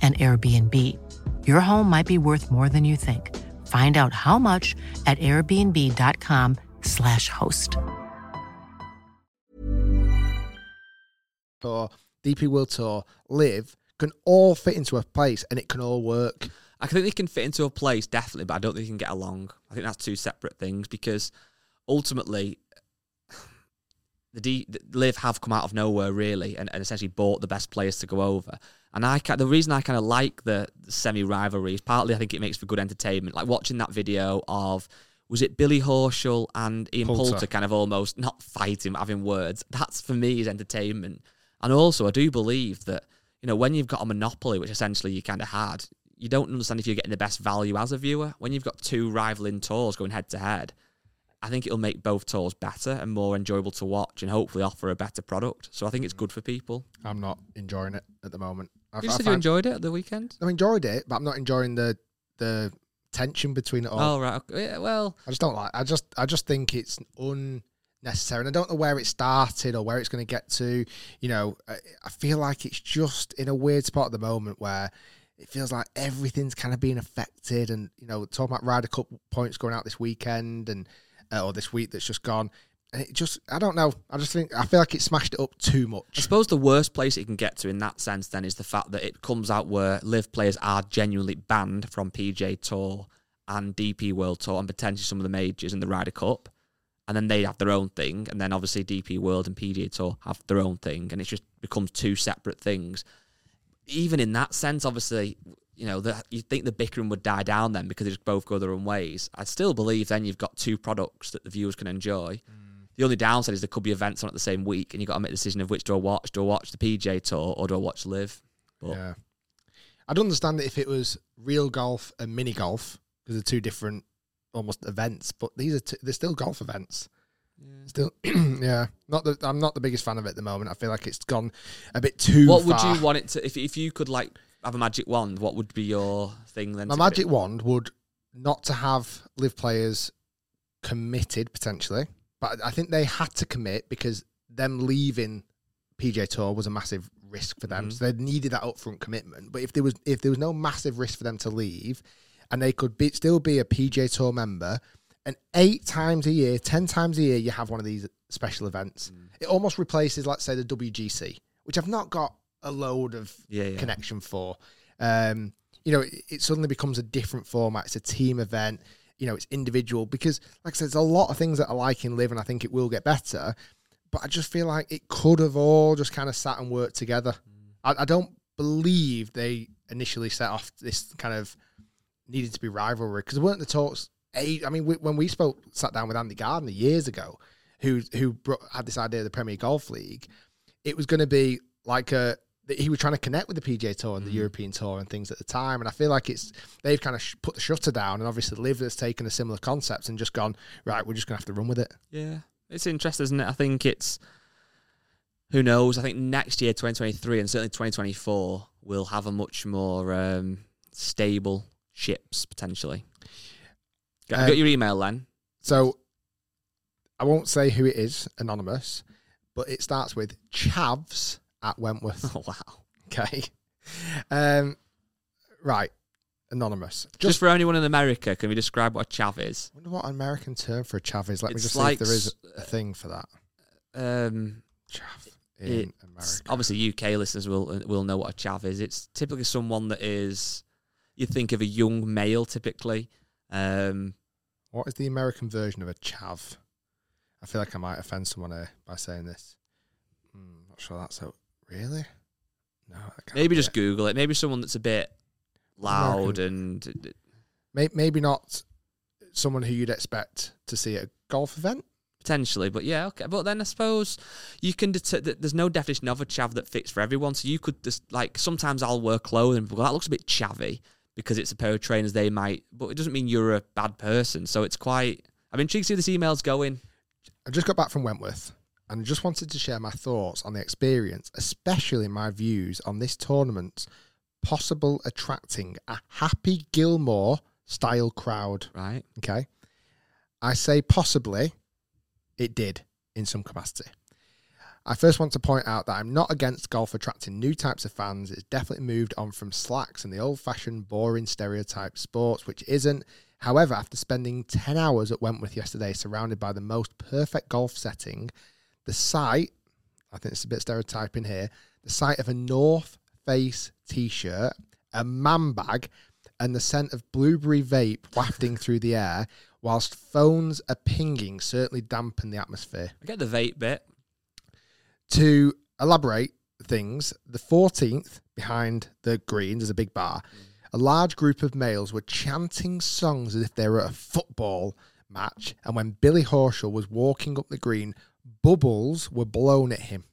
an Airbnb. Your home might be worth more than you think. Find out how much at airbnb dot com slash host. So D P World Tour, Live, can all fit into a place and it can all work. I think they can fit into a place, definitely, but I don't think they can get along. I think that's two separate things because ultimately... The D, Live have come out of nowhere, really, and, and essentially bought the best players to go over. And I the reason I kind of like the, the semi-rivalry is partly I think it makes for good entertainment. Like watching that video of, was it Billy Horschel and Ian Poulter, Poulter kind of almost not fighting, but having words. That's, for me, is entertainment. And also, I do believe that, you know, when you've got a monopoly, which essentially you kind of had, you don't understand if you're getting the best value as a viewer. When you've got two rivaling tours going head-to-head, I think it'll make both tours better and more enjoyable to watch and hopefully offer a better product. So I think it's good for people. I'm not enjoying it at the moment. I've, you I said you enjoyed it at the weekend? I enjoyed it, but I'm not enjoying the the tension between it all. Oh, right. Yeah, well... I just don't like... I just I just think it's unnecessary. And I don't know where it started or where it's going to get to. You know, I, I feel like it's just in a weird spot at the moment where... It feels like everything's kind of being affected and, you know, talking about Ryder Cup points going out this weekend and uh, or this week that's just gone. And it just, I don't know. I just think, I feel like it smashed it up too much. I suppose the worst place it can get to in that sense then is the fact that it comes out where Live players are genuinely banned from P G A Tour and D P World Tour and potentially some of the majors and the Ryder Cup. And then they have their own thing. And then obviously D P World and P G A Tour have their own thing. And it just becomes two separate things. Even in that sense, obviously, you know, the, you'd think the bickering would die down then because they just both go their own ways. I still believe then you've got two products that the viewers can enjoy. Mm. The only downside is there could be events on at the same week and you've got to make the decision of which do I watch? Do I watch the P G A Tour or do I watch Live? But yeah. I'd understand that if it was real golf and mini golf because they're two different almost events, but these are two, they're still golf events. Yeah. Still, yeah. Not the, I'm not the biggest fan of it at the moment. I feel like it's gone a bit too far. What would you want it to? If if you could like have a magic wand, what would be your thing then? My magic wand would not to have Live players committed potentially, but I think they had to commit because them leaving P G A Tour was a massive risk for them. Mm-hmm. So they needed that upfront commitment. But if there was if there was no massive risk for them to leave, and they could be, still be a P G A Tour member. And eight times a year, ten times a year, you have one of these special events. Mm. It almost replaces, let's say, the W G C, which I've not got a load of yeah, yeah. connection for. Um, you know, it, it suddenly becomes a different format. It's a team event. You know, it's individual. Because, like I said, there's a lot of things that I like in Live, and I think it will get better. But I just feel like it could have all just kind of sat and worked together. Mm. I, I don't believe they initially set off this kind of needed to be rivalry. Because there weren't the talks... I mean, when we spoke, sat down with Andy Gardner years ago, who who brought, had this idea of the Premier Golf League, it was going to be like a he was trying to connect with the P G A Tour and the mm. European Tour and things at the time. And I feel like it's they've kind of sh- put the shutter down, and obviously Liv has taken a similar concept and just gone right. We're just going to have to run with it. Yeah, it's interesting, isn't it? I think it's who knows. I think next year, twenty twenty-three, and certainly twenty twenty-four, we'll have a much more um, stable ships potentially. I um, got your email, Len. So, I won't say who it is, anonymous, but it starts with chavs at Wentworth. Oh, wow. Okay. Um, right. Anonymous. Just, just for anyone in America, can we describe what a chav is? I wonder what an American term for a chav is. Let it's me just like, see if there is a thing for that. Um, chav in America. Obviously, U K listeners will will know what a chav is. It's typically someone that is, you think of a young male typically. Um, what is the American version of a chav? I feel like I might offend someone here by saying this. Mm, not sure that's so. Really? No. Maybe just it. Google it. Maybe someone that's a bit loud American. and maybe, maybe not someone who you'd expect to see at a golf event. Potentially, but yeah, okay. But then I suppose you can. Det- there's no definition of a chav that fits for everyone. So you could just like sometimes I'll wear clothes and go, that looks a bit chavvy because it's a pair of trainers. They might, but it doesn't mean you're a bad person. So it's quite. I'm intrigued to see this email's going. I just got back from Wentworth and just wanted to share my thoughts on the experience, especially my views on this tournament's possible attracting a Happy Gilmore style crowd. Right. Okay. I say possibly. It did, in some capacity. I first want to point out that I'm not against golf attracting new types of fans. It's definitely moved on from slacks and the old-fashioned, boring, stereotype sports, which isn't. However, after spending ten hours at Wentworth yesterday, surrounded by the most perfect golf setting, the sight, I think it's a bit stereotyping here, the sight of a North Face t-shirt, a man bag, and the scent of blueberry vape wafting through the air, whilst phones are pinging, certainly dampen the atmosphere. I get the vape bit. To elaborate things, the fourteenth, behind the greens, is a big bar. A large group of males were chanting songs as if they were at a football match, and when Billy Horschel was walking up the green, bubbles were blown at him.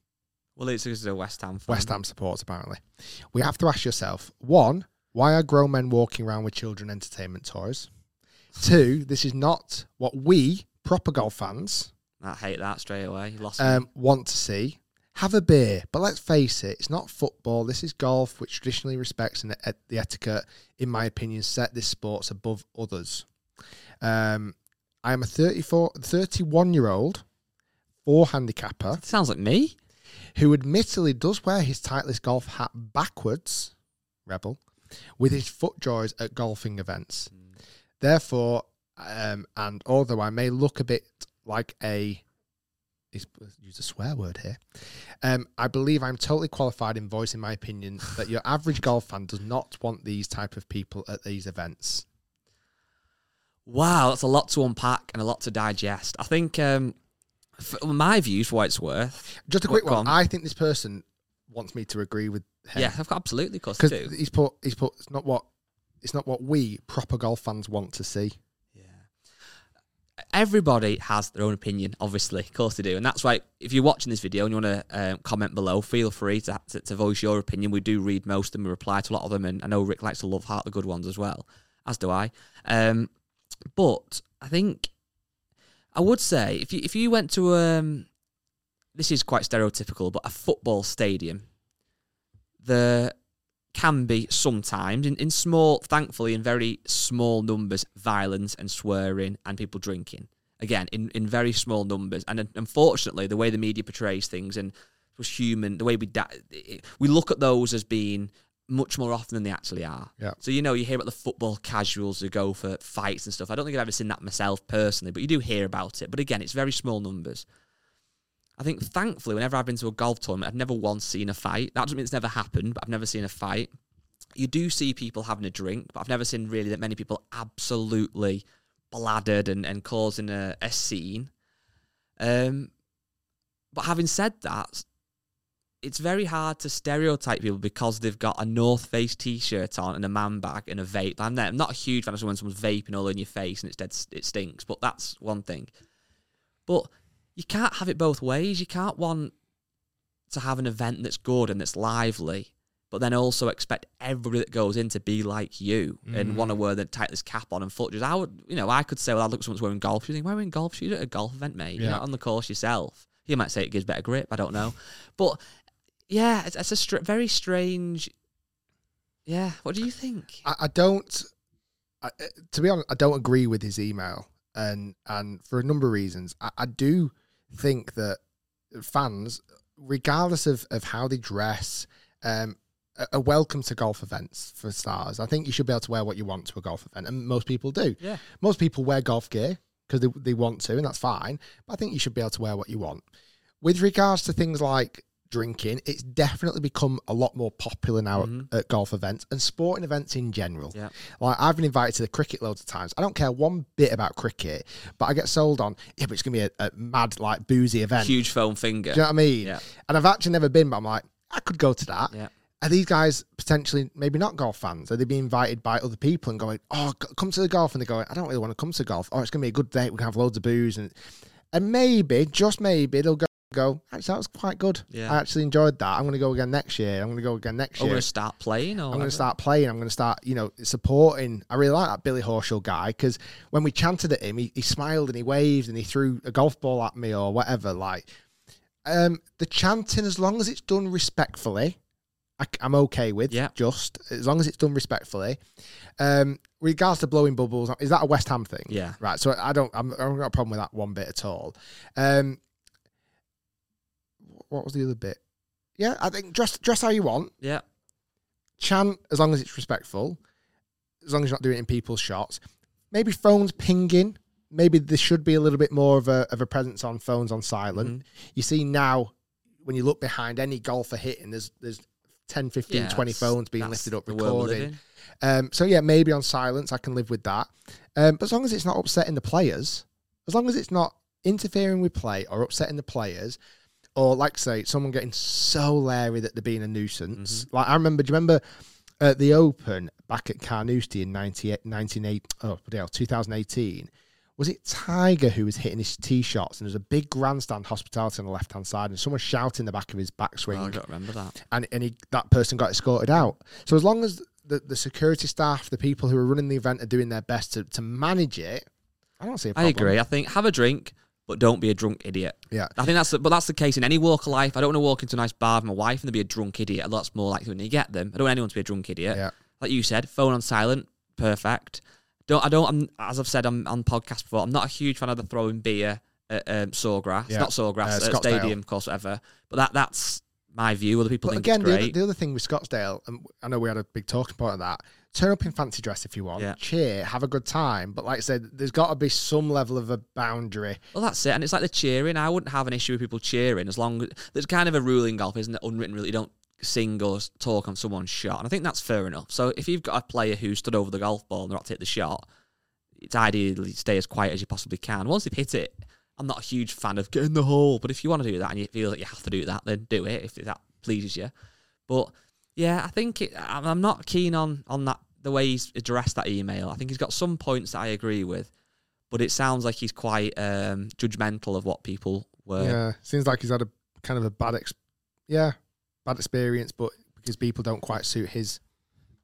Well, it's because a West Ham fan. West Ham supports, apparently. We have to ask yourself, one, why are grown men walking around with children entertainment toys? Two, this is not what we, proper golf fans... I hate that straight away. You lost um, ...want to see. Have a beer, but let's face it, it's not football. This is golf, which traditionally respects and et- the etiquette, in my opinion, set this sports above others. Um, I am a thirty-four, thirty-one-year-old four handicapper... That sounds like me. ...who admittedly does wear his Titleist golf hat backwards, rebel, with his footjoys at golfing events. Mm. Therefore, um, and although I may look a bit like a, use a swear word here, um, I believe I'm totally qualified in voicing my opinion that your average golf fan does not want these type of people at these events. Wow, that's a lot to unpack and a lot to digest. I think um, for my views, for what it's worth. Just a quick one. On. I think this person wants me to agree with him. Yeah, I've got absolutely, of course, too. He's put, he's put, it's not what. It's not what we proper golf fans want to see. Yeah. Everybody has their own opinion, obviously. Of course they do. And that's why if you're watching this video and you want to um, comment below, feel free to, to to voice your opinion. We do read most of them. We reply to a lot of them. And I know Rick likes to love heart the good ones as well, as do I. Um, but I think I would say if you, if you went to, um, this is quite stereotypical, but a football stadium, the... can be sometimes, in, in small, thankfully, in very small numbers, violence and swearing and people drinking. Again, in, in very small numbers. And unfortunately, the way the media portrays things and was human, the way we da- we look at those as being much more often than they actually are. Yeah. So, you know, you hear about the football casuals who go for fights and stuff. I don't think I've ever seen that myself personally, but you do hear about it. But again, it's very small numbers. I think, thankfully, whenever I've been to a golf tournament, I've never once seen a fight. That doesn't mean it's never happened, but I've never seen a fight. You do see people having a drink, but I've never seen really that many people absolutely bladdered and, and causing a, a scene. Um, but having said that, it's very hard to stereotype people because they've got a North Face t-shirt on and a man bag and a vape. I'm, I'm not a huge fan of when someone's vaping all in your face and it's dead, it stinks, but that's one thing. But... you can't have it both ways. You can't want to have an event that's good and that's lively, but then also expect everybody that goes in to be like you mm. and want to wear the Titleist cap on and footers. I would, you know, I could say, well, I look at someone's wearing golf shoes. You think, why are we wearing golf shoes at a golf event, mate? Yeah. You're not on the course yourself. You might say it gives better grip. I don't know. But yeah, it's, it's a str- very strange. Yeah. What do you think? I, I don't, I, to be honest, I don't agree with his email. And, and for a number of reasons, I, I do think that fans, regardless of, of how they dress, um, are welcome to golf events for stars. I think you should be able to wear what you want to a golf event, and most people do. Yeah. Most people wear golf gear because they, they want to, and that's fine. But I think you should be able to wear what you want. With regards to things like drinking, it's definitely become a lot more popular now mm-hmm. at, at golf events and sporting events in general. Yeah. Like, I've been invited to the cricket loads of times. I don't care one bit about cricket, but I get sold on, yeah, but it's going to be a, a mad, like, boozy event. Huge foam finger. Do you know what I mean? Yeah. And I've actually never been, but I'm like, I could go to that. Yeah. Are these guys potentially maybe not golf fans? Are they being invited by other people and going, oh, come to the golf? And they're going, I don't really want to come to golf. Oh, it's going to be a good date. We're going to have loads of booze. And and maybe, just maybe, they'll go, go actually, that was quite good. Yeah. I actually enjoyed that. I'm going to go again next year. I'm going to go again next year. I'm going to start playing. Or I'm going to start playing. I'm going to start, you know, supporting. I really like that Billy Horschel guy, because when we chanted at him, he, he smiled and he waved and he threw a golf ball at me or whatever. Like, um, the chanting, as long as it's done respectfully, I, I'm okay with, yeah. just as long as it's done respectfully. Um, regards to blowing bubbles, is that a West Ham thing? Yeah. Right, so I don't, I'm, I don't got a problem with that one bit at all. Um, what was the other bit? Yeah, I think dress, dress how you want. Yeah. Chant, as long as it's respectful, as long as you're not doing it in people's shots. Maybe phones pinging. Maybe there should be a little bit more of a, of a presence on phones on silent. Mm-hmm. You see now, when you look behind any golfer hitting, there's, there's, ten, fifteen, yeah, twenty phones being lifted up, recording. Um, so, yeah, maybe on silence, I can live with that. Um, but as long as it's not upsetting the players, as long as it's not interfering with play or upsetting the players, or, like, say, someone getting so leery that they're being a nuisance. Mm-hmm. Like, I remember, do you remember at the Open back at Carnoustie in ninety-eight, ninety-eight, oh, twenty eighteen? Was it Tiger who was hitting his tee shots, and there's a big grandstand hospitality on the left-hand side, and someone shouted in the back of his backswing. Oh, I don't remember that. And and he, that person got escorted out. So as long as the, the security staff, the people who are running the event, are doing their best to, to manage it, I don't see a problem. I agree. I think have a drink, but don't be a drunk idiot. Yeah. I think that's the, but that's the case in any walk of life. I don't want to walk into a nice bar with my wife and there be a drunk idiot. That's more likely when you get them. I don't want anyone to be a drunk idiot. Yeah. Like you said, phone on silent, perfect. Don't I don't I'm, as I've said on, on podcast before, I'm not a huge fan of the throwing beer at um, Sawgrass, yeah. not Sawgrass, uh, at Stadium course, whatever. But that that's my view. Other people but think again, it's great. The other, the other thing with Scottsdale, and I know we had a big talking point on that. Turn up in fancy dress if you want, yeah. cheer, have a good time. But like I said, there's got to be some level of a boundary. Well, that's it, and it's like the cheering. I wouldn't have an issue with people cheering as long as there's kind of a rule in golf, isn't it? Unwritten rule, you don't sing or talk on someone's shot, and I think that's fair enough. So if you've got a player who stood over the golf ball and they're not to hit the shot, it's ideally stay as quiet as you possibly can. Once they've hit it, I'm not a huge fan of get in the hole, but if you want to do that and you feel that you have to do that, then do it if that pleases you. But yeah, I think it, I'm not keen on on that, the way he's addressed that email. I think he's got some points that I agree with, but it sounds like he's quite um, judgmental of what people were. Yeah, seems like he's had a kind of a bad ex- yeah Bad experience, but because people don't quite suit his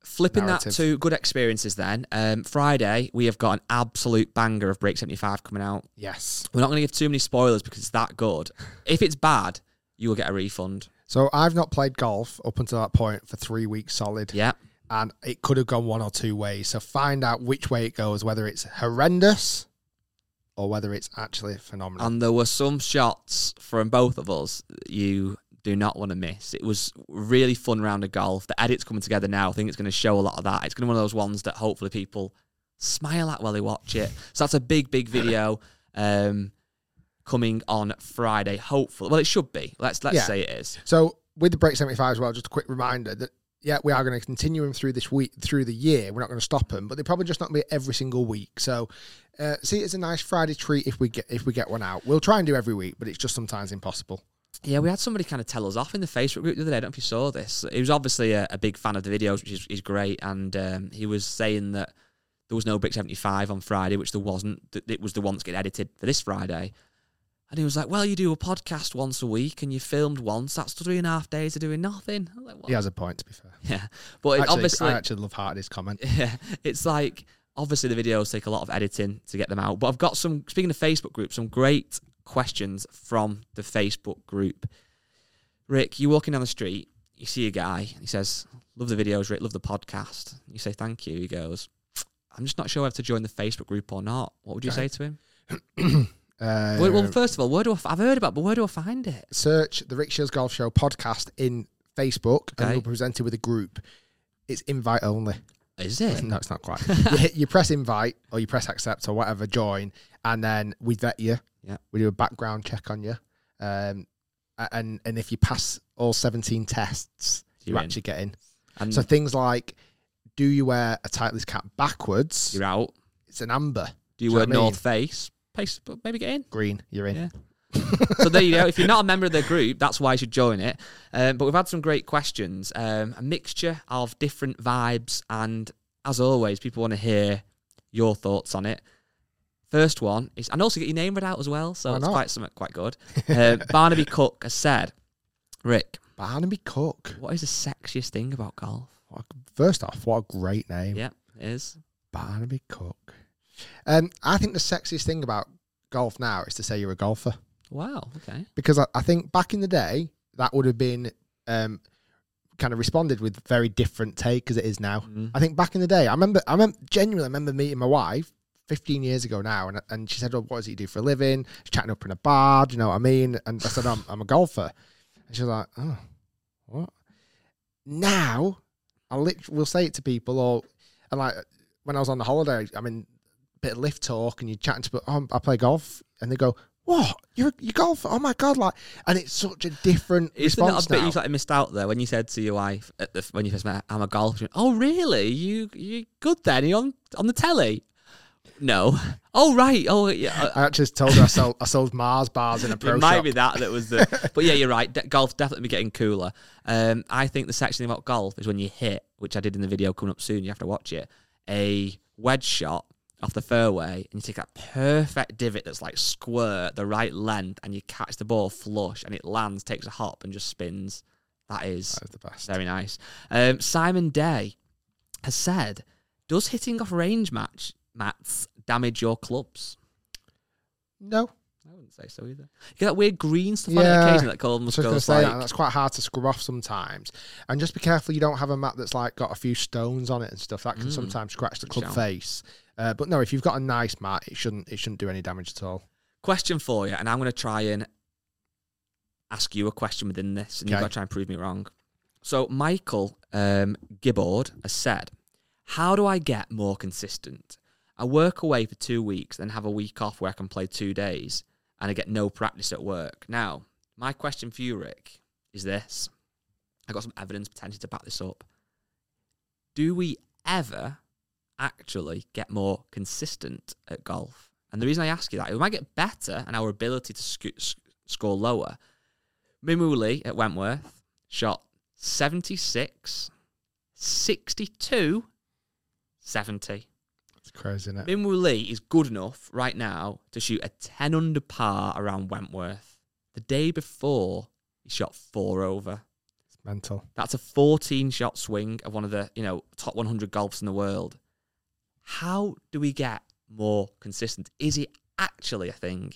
Flipping narrative. That to good experiences then. Um, Friday, we have got an absolute banger of Break seventy-five coming out. Yes. We're not going to give too many spoilers because it's that good. If it's bad, you will get a refund. So I've not played golf up until that point for three weeks solid. Yeah. And it could have gone one or two ways. So find out which way it goes, whether it's horrendous or whether it's actually phenomenal. And there were some shots from both of us you do not want to miss. It was really fun round of golf. The edit's coming together now. I think it's going to show a lot of that. It's going to be one of those ones that hopefully people smile at while they watch it. So that's a big, big video um, coming on Friday, hopefully. Well, it should be. Let's let's yeah. say it is. So with the Break seventy-five as well, just a quick reminder that, yeah, we are going to continue them through this week, through the year. We're not going to stop them, but they're probably just not going to be every single week. So uh, see it as a nice Friday treat if we get if we get one out. We'll try and do every week, but it's just sometimes impossible. Yeah, we had somebody kind of tell us off in the Facebook group the other day. I don't know if you saw this. He was obviously a, a big fan of the videos, which is, is great. And um, he was saying that there was no Brick seventy-five on Friday, which there wasn't. It was the one that's getting edited for this Friday. And he was like, well, you do a podcast once a week and you filmed once. That's three and a half days of doing nothing. I'm like, what? He has a point, to be fair. Yeah. But actually, obviously, I actually love heart of his comment. Yeah. It's like, obviously, the videos take a lot of editing to get them out. But I've got some, speaking of Facebook groups, some great questions from the Facebook group. Rick, you're walking down the street, you see a guy, he says, love the videos, Rick, love the podcast. You say, thank you. He goes, I'm just not sure whether to join the Facebook group or not. What would you okay. say to him? uh, well, well, first of all, where do I, I've heard about it, but where do I find it? Search the Rick Shiels Golf Show podcast in Facebook, okay. and you're presented with a group. It's invite only. Is it? No, it's not quite. you, you press invite or you press accept or whatever, join, and then we vet you. Yeah. We do a background check on you. Um, and, and if you pass all seventeen tests, you're you in. actually get in. And so things like, do you wear a Titleist cap backwards? You're out. It's an amber. Do you do wear you know North I mean? Face? Pace, but maybe get in. Green, you're in. Yeah. So there you go. If you're not a member of the group, that's why you should join it. Um, but we've had some great questions, um, a mixture of different vibes, and as always, people want to hear your thoughts on it. First one is, and also get your name read out as well, so it's quite something quite good. Uh, Barnaby Cook has said, Rick. Barnaby Cook. What is the sexiest thing about golf? What a, first off, what a great name. Yeah, it is. Barnaby Cook. Um, I think the sexiest thing about golf now is to say you're a golfer. Wow, okay. Because I, I think back in the day, that would have been um, kind of responded with very different take as it is now. Mm. I think back in the day, I remember, I remember, genuinely I remember meeting my wife fifteen years ago now, and and she said, oh, what does he do for a living? She's chatting up in a bar, do you know what I mean? And I said, I'm, I'm a golfer. And she was like, oh, what? Now, I lit- will say it to people, or, and like, when I was on the holiday, I mean, a bit of lift talk, and you're chatting to people, oh, I play golf, and they go, what? You're you golf? Oh my god! Like, and it's such a different Isn't response that a bit now. You slightly missed out there when you said to your wife at the, when you first met, "I'm a golfer." Oh really? You you good then? Are you on on the telly? No. Oh right. Oh yeah. I actually told her I sold I sold Mars bars in a pro shop. It might be that that was the. But yeah, you're right. De- golf definitely be getting cooler. Um, I think the section about golf is when you hit, which I did in the video coming up soon. You have to watch it. A wedge shot off the fairway, and you take that perfect divot that's like square, the right length, and you catch the ball flush, and it lands, takes a hop, and just spins. That is, that is the best. Very nice. Um, Simon Day has said, does hitting off range match mats damage your clubs? No. I wouldn't say so either. You get that weird green stuff yeah. on it occasionally that Colin must go like... That, that's quite hard to scrub off sometimes. And just be careful you don't have a mat that's like got a few stones on it and stuff. That can mm. sometimes scratch the club Shout. face. Uh, but no, if you've got a nice mat, it shouldn't it shouldn't do any damage at all. Question for you, and I'm going to try and ask you a question within this, and okay. you've got to try and prove me wrong. So Michael um, Gibbard has said, how do I get more consistent? I work away for two weeks, then have a week off where I can play two days, and I get no practice at work. Now, my question for you, Rick, is this. I've got some evidence potentially to back this up. Do we ever... actually get more consistent at golf? And the reason I ask you that, we might get better and our ability to sc- sc- score lower. Min Woo Lee at Wentworth shot seventy-six, sixty-two, seventy. That's crazy, isn't it? Min Woo Lee is good enough right now to shoot a ten under par around Wentworth. The day before, he shot four over. It's mental. That's a fourteen-shot swing of one of the, you know, top one hundred golfs in the world. How do we get more consistent? Is it actually a thing?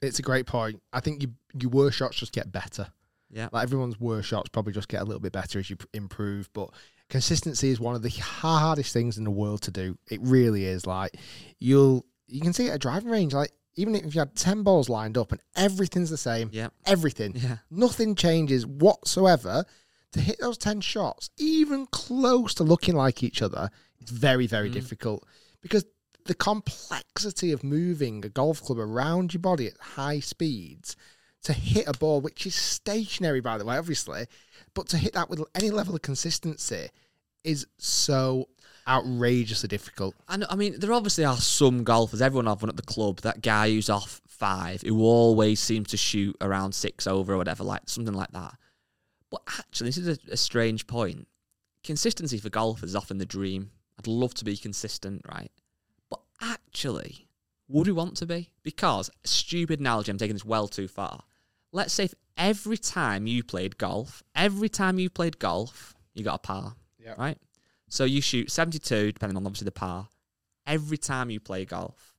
It's a great point. I think you, your worst shots just get better. Yeah, like everyone's worst shots probably just get a little bit better as you improve. But consistency is one of the hardest things in the world to do. It really is. Like you'll, you can see at a driving range. Like even if you had ten balls lined up and everything's the same, yeah, everything, yeah. nothing changes whatsoever. To hit those ten shots, even close to looking like each other, it's very, very mm. difficult because the complexity of moving a golf club around your body at high speeds to hit a ball, which is stationary, by the way, obviously, but to hit that with any level of consistency is so outrageously difficult. And I mean, there obviously are some golfers, everyone I've won at the club, that guy who's off five, who always seems to shoot around six over or whatever, like something like that. But actually, this is a, a strange point. Consistency for golfers is often the dream. I'd love to be consistent, right? But actually, would we want to be? Because, a stupid analogy, I'm taking this well too far. Let's say if every time you played golf, every time you played golf, you got a par, yep. right? So you shoot seventy-two, depending on obviously the par, every time you play golf.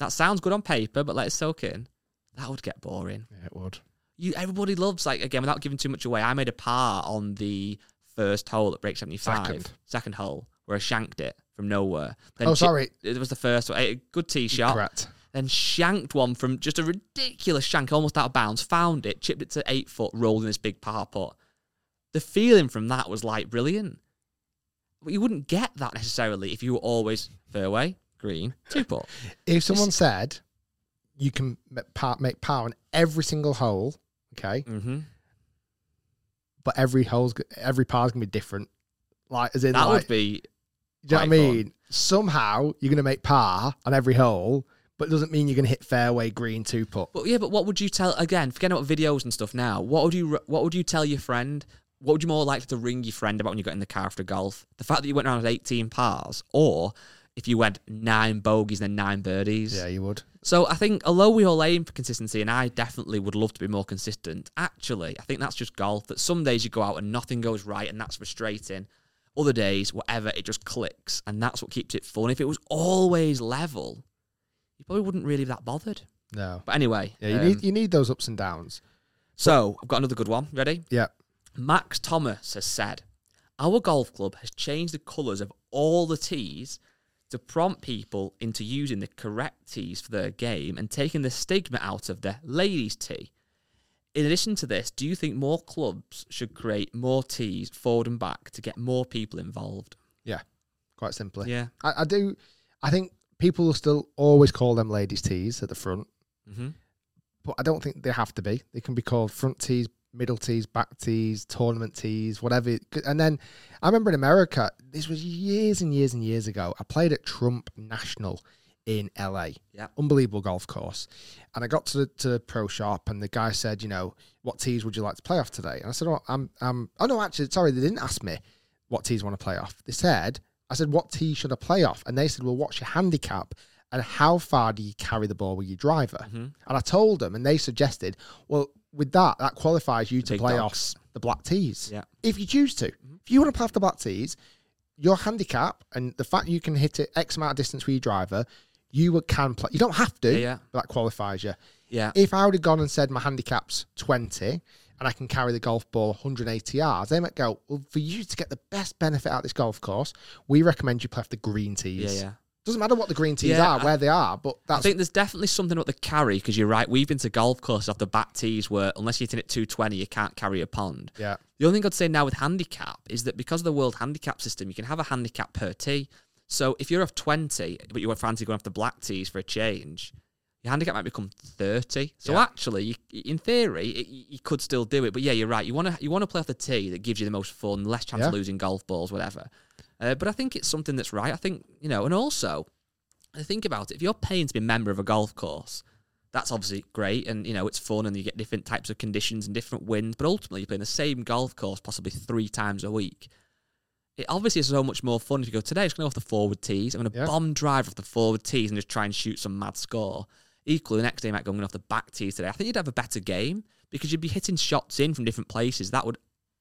That sounds good on paper, but let it soak in. That would get boring. Yeah, it would. You, everybody loves, like, again, without giving too much away, I made a par on the first hole at break seventy-five. Second. Second hole, where I shanked it from nowhere. Then oh, sorry. It was the first one. A good tee shot. Correct. then shanked one from just a ridiculous shank, almost out of bounds, found it, chipped it to eight foot, rolled in this big par putt. The feeling from that was like brilliant. But you wouldn't get that necessarily if you were always fairway, green, two putt. If someone it's, said you can make par, make par on every single hole, okay, mm-hmm. but every hole's every par's gonna be different. Like as in that like, would be. Do you know what I mean? Fun. Somehow you're gonna make par on every hole, but it doesn't mean you're gonna hit fairway, green, two putt. But yeah, but what would you tell again? Forget about videos and stuff now. What would you What would you tell your friend? What would you more likely to ring your friend about when you got in the car after golf? The fact that you went around with eighteen pars, or if you went nine bogeys and then nine birdies. Yeah, you would. So I think, although we all aim for consistency, and I definitely would love to be more consistent, actually, I think that's just golf, that some days you go out and nothing goes right, and that's frustrating. Other days, whatever, it just clicks, and that's what keeps it fun. If it was always level, you probably wouldn't really be that bothered. No. But anyway. Yeah, you um, need you need those ups and downs. So, I've got another good one. Ready? Yeah. Max Thomas has said, our golf club has changed the colours of all the tees to prompt people into using the correct tees for their game and taking the stigma out of the ladies' tee. In addition to this, do you think more clubs should create more tees forward and back to get more people involved? Yeah, quite simply. Yeah. I, I do. I think people will still always call them ladies' tees at the front, mm-hmm. but I don't think they have to be. They can be called front tees, middle tees, back tees, tournament tees, whatever. And then I remember in America, this was years and years and years ago, I played at Trump National in L A. Yeah. Unbelievable golf course. And I got to the, to the pro shop and the guy said, you know, what tees would you like to play off today? And I said, oh, I'm, I'm, oh no, actually, sorry, they didn't ask me what tees you want to play off. They said, I said, what tee should I play off? And they said, well, what's your handicap? And how far do you carry the ball with your driver? Mm-hmm. And I told them, and they suggested, well, with that, that qualifies you the to play dogs. Off the black tees. Yeah. If you choose to. Mm-hmm. If you want to play off the black tees, your handicap and the fact you can hit it X amount of distance with your driver, you can play. You don't have to, yeah, yeah. but that qualifies you. Yeah. If I would have gone and said my handicap's twenty and I can carry the golf ball one hundred eighty yards, they might go, well, for you to get the best benefit out of this golf course, we recommend you play off the green tees. Yeah, yeah. Doesn't matter what the green tees yeah, are, where I, they are, but that's... I think there's definitely something about the carry, because you're right, we've been to golf courses off the back tees where, unless you're hitting it two twenty, you can't carry a pond. Yeah. The only thing I'd say now with handicap is that because of the world handicap system, you can have a handicap per tee. So if you're off twenty, but you were fancy going off the black tees for a change, your handicap might become thirty. So yeah. actually, in theory, it, you could still do it. But yeah, you're right. You want to you want to play off the tee that gives you the most fun, less chance yeah. of losing golf balls, whatever. Uh, but I think it's something that's right. I think, you know, and also, think about it. If you're paying to be a member of a golf course, that's obviously great and, you know, it's fun and you get different types of conditions and different winds, but ultimately you're playing the same golf course possibly three times a week. It obviously is so much more fun if you go, today I'm just going to go off the forward tees, I'm going to yeah. bomb drive off the forward tees and just try and shoot some mad score. Equally, the next day you might go, I'm going off the back tees today. I think you'd have a better game because you'd be hitting shots in from different places. That would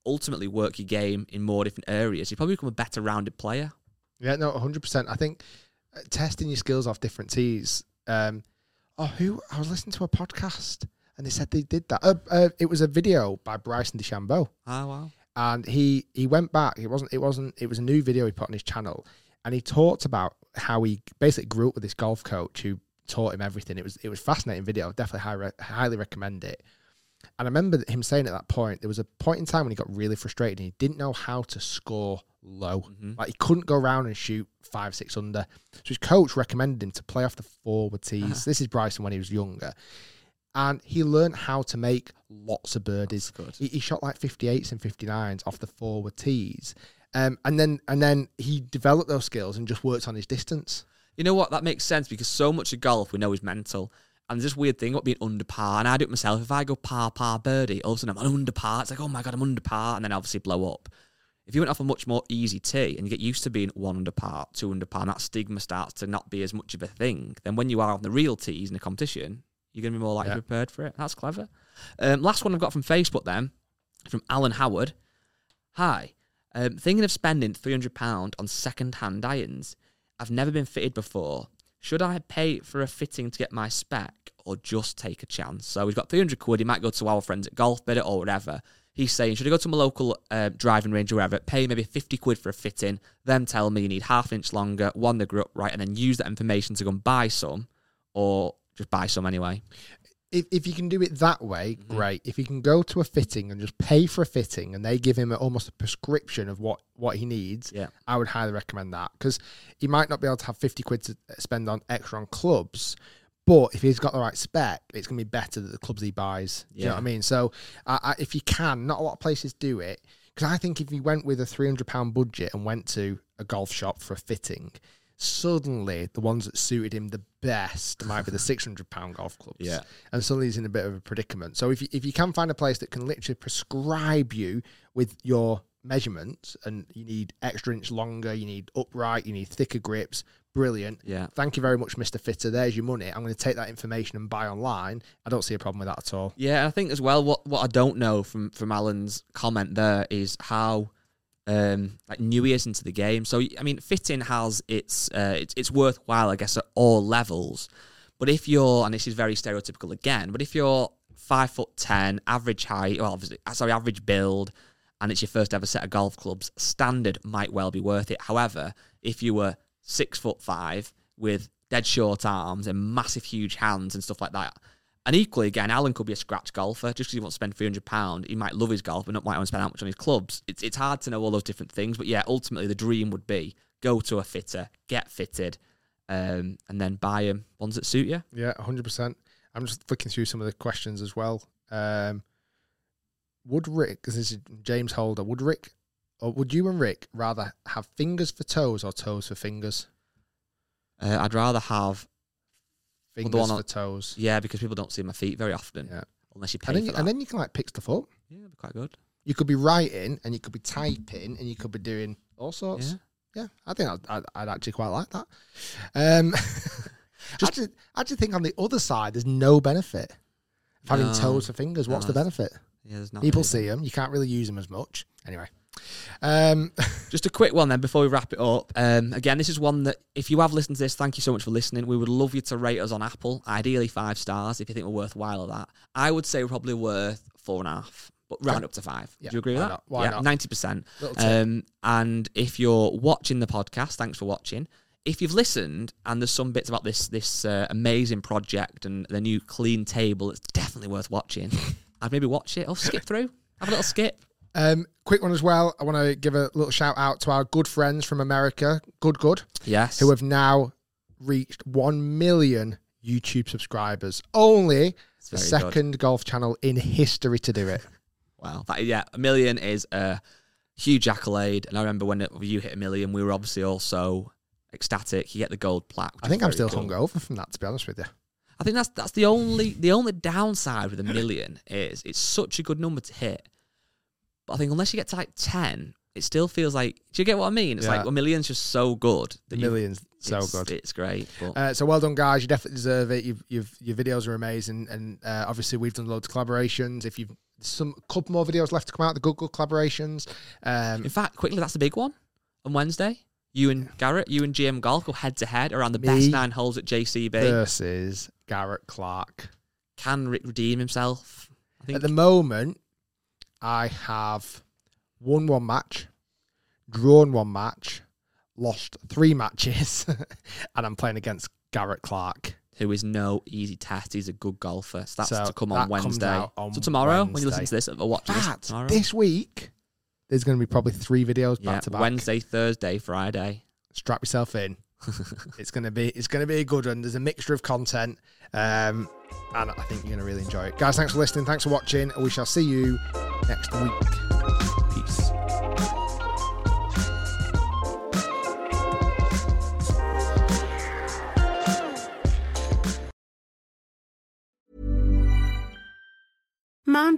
ultimately work your game in more different areas. You probably become a better rounded player. Yeah, no, one hundred percent. I think testing your skills off different tees. Um, oh, who? I was listening to a podcast and they said they did that. Uh, uh, it was a video by Bryson DeChambeau. Oh, wow. And he he went back. It wasn't. It wasn't. It was a new video he put on his channel, and he talked about how he basically grew up with this golf coach who taught him everything. It was it was a fascinating video. Definitely high, highly recommend it. And I remember him saying at that point, there was a point in time when he got really frustrated and he didn't know how to score low. Mm-hmm. Like he couldn't go around and shoot five, six under. So his coach recommended him to play off the forward tees. Uh-huh. This is Bryson when he was younger. And he learned how to make lots of birdies. He, he shot like fifty-eights and fifty-nines off the forward tees. Um, and then and then he developed those skills and just worked on his distance. You know what? That makes sense because so much of golf we know is mental. And there's this weird thing about being under par. And I do it myself. If I go par, par, birdie, all of a sudden I'm under par. It's like, oh my God, I'm under par. And then I obviously blow up. If you went off a much more easy tee and you get used to being one under par, two under par, and that stigma starts to not be as much of a thing, then when you are on the real tees in a competition, you're going to be more likely yeah. prepared for it. That's clever. Um, last one I've got from Facebook then, from Alan Howard. Hi. Um, thinking of spending three hundred pounds on second-hand irons. I've never been fitted before. Should I pay for a fitting to get my spec or just take a chance? So he's got three hundred quid. He might go to our friends at GolfBidder or whatever. He's saying, should I go to my local uh, driving range or whatever, pay maybe fifty quid for a fitting, then tell me you need half an inch longer, one the grip right, and then use that information to go and buy some, or just buy some anyway. If if you can do it that way, mm-hmm. great. If you can go to a fitting and just pay for a fitting and they give him a, almost a prescription of what, what he needs, yeah. I would highly recommend that, because he might not be able to have fifty quid to spend on extra on clubs, but if he's got the right spec, it's going to be better than the clubs he buys. Do yeah. you know what I mean? So uh, I, if you can, not a lot of places do it, because I think if you went with a three hundred pound budget and went to a golf shop for a fitting, suddenly the ones that suited him the best might be the six hundred pound golf clubs. Yeah. And suddenly he's in a bit of a predicament. So if you, if you can find a place that can literally prescribe you with your measurements, and you need extra inch longer, you need upright, you need thicker grips, brilliant. Yeah. Thank you very much, Mister Fitter. There's your money. I'm going to take that information and buy online. I don't see a problem with that at all. Yeah, I think as well, what, what I don't know from, from Alan's comment there is how... Um, like new ears into the game. So, I mean, fitting has its, uh, it's it's worthwhile, I guess, at all levels. But if you're, and this is very stereotypical again, but if you're five foot ten, average height, well, obviously, sorry, average build, and it's your first ever set of golf clubs, standard might well be worth it. However, if you were six foot five with dead short arms and massive huge hands and stuff like that, and equally, again, Alan could be a scratch golfer. Just because he wants to spend three hundred pounds, he might love his golf, but not might want to spend that much on his clubs. It's it's hard to know all those different things. But yeah, ultimately, the dream would be go to a fitter, get fitted, um, and then buy them ones that suit you. Yeah, one hundred percent. I'm just flicking through some of the questions as well. Um, would Rick, because this is James Holder, would Rick, or would you and Rick rather have fingers for toes or toes for fingers? Uh, I'd rather have... Fingers for toes. Yeah, because people don't see my feet very often. Yeah. Unless you pay for that. And then you can like pick stuff up. Yeah, that'd be quite good. You could be writing and you could be typing and you could be doing all sorts. Yeah, yeah, I think I'd, I'd, I'd actually quite like that. Um, just, I, just, I just think on the other side, there's no benefit of having no, toes for fingers. What's no, the benefit? Yeah, there's nothing. People see them. You can't really use them as much. Anyway. Um, just a quick one then before we wrap it up. Um, again, this is one that if you have listened to this, thank you so much for listening. We would love you to rate us on Apple, ideally five stars if you think we're worthwhile of that. I would say we're probably worth four and a half, but round yeah. up to five. Yeah. Do you agree Why with that? Not? Why yeah, not? ninety percent. Um, and if you're watching the podcast, thanks for watching. If you've listened and there's some bits about this this uh, amazing project and the new clean table, it's definitely worth watching. I'd maybe watch it or skip through, have a little skip. Um, quick one as well. I want to give a little shout out to our good friends from America, Good Good, yes, who have now reached one million YouTube subscribers. Only the second good. golf channel in history to do it. Wow, that, yeah, a million is a huge accolade. And I remember when you hit a million, we were obviously also ecstatic. You get the gold plaque. I think I'm still cool. hungover from that, to be honest with you. I think that's that's the only the only downside with a million is it's such a good number to hit. I think unless you get to like ten, it still feels like, do you get what I mean? It's yeah. like, well, million's just so good. That million's you, so it's, good. It's great. Uh, so well done, guys. You definitely deserve it. You've, you've, your videos are amazing. And uh, obviously we've done loads of collaborations. If you've some couple more videos left to come out, the Google collaborations. Um, In fact, quickly, that's the big one on Wednesday. You and Garrett, you and G M Golf go head to head around the best nine holes at J C B. Versus Garrett Clark. Can Rick redeem himself? I think. At the moment, I have won one match, drawn one match, lost three matches, and I'm playing against Garrett Clark, who is no easy test. He's a good golfer. So that's so to come on Wednesday. On so tomorrow, Wednesday. When you listen to this, or watch that, this tomorrow. This week, there's going to be probably three videos back yeah, to back. Wednesday, Thursday, Friday. Strap yourself in. It's going to be it's going to be a good one. There's a mixture of content, um, and I think you're going to really enjoy it. Guys, thanks for listening. Thanks for watching. We shall see you next week. Peace. Mom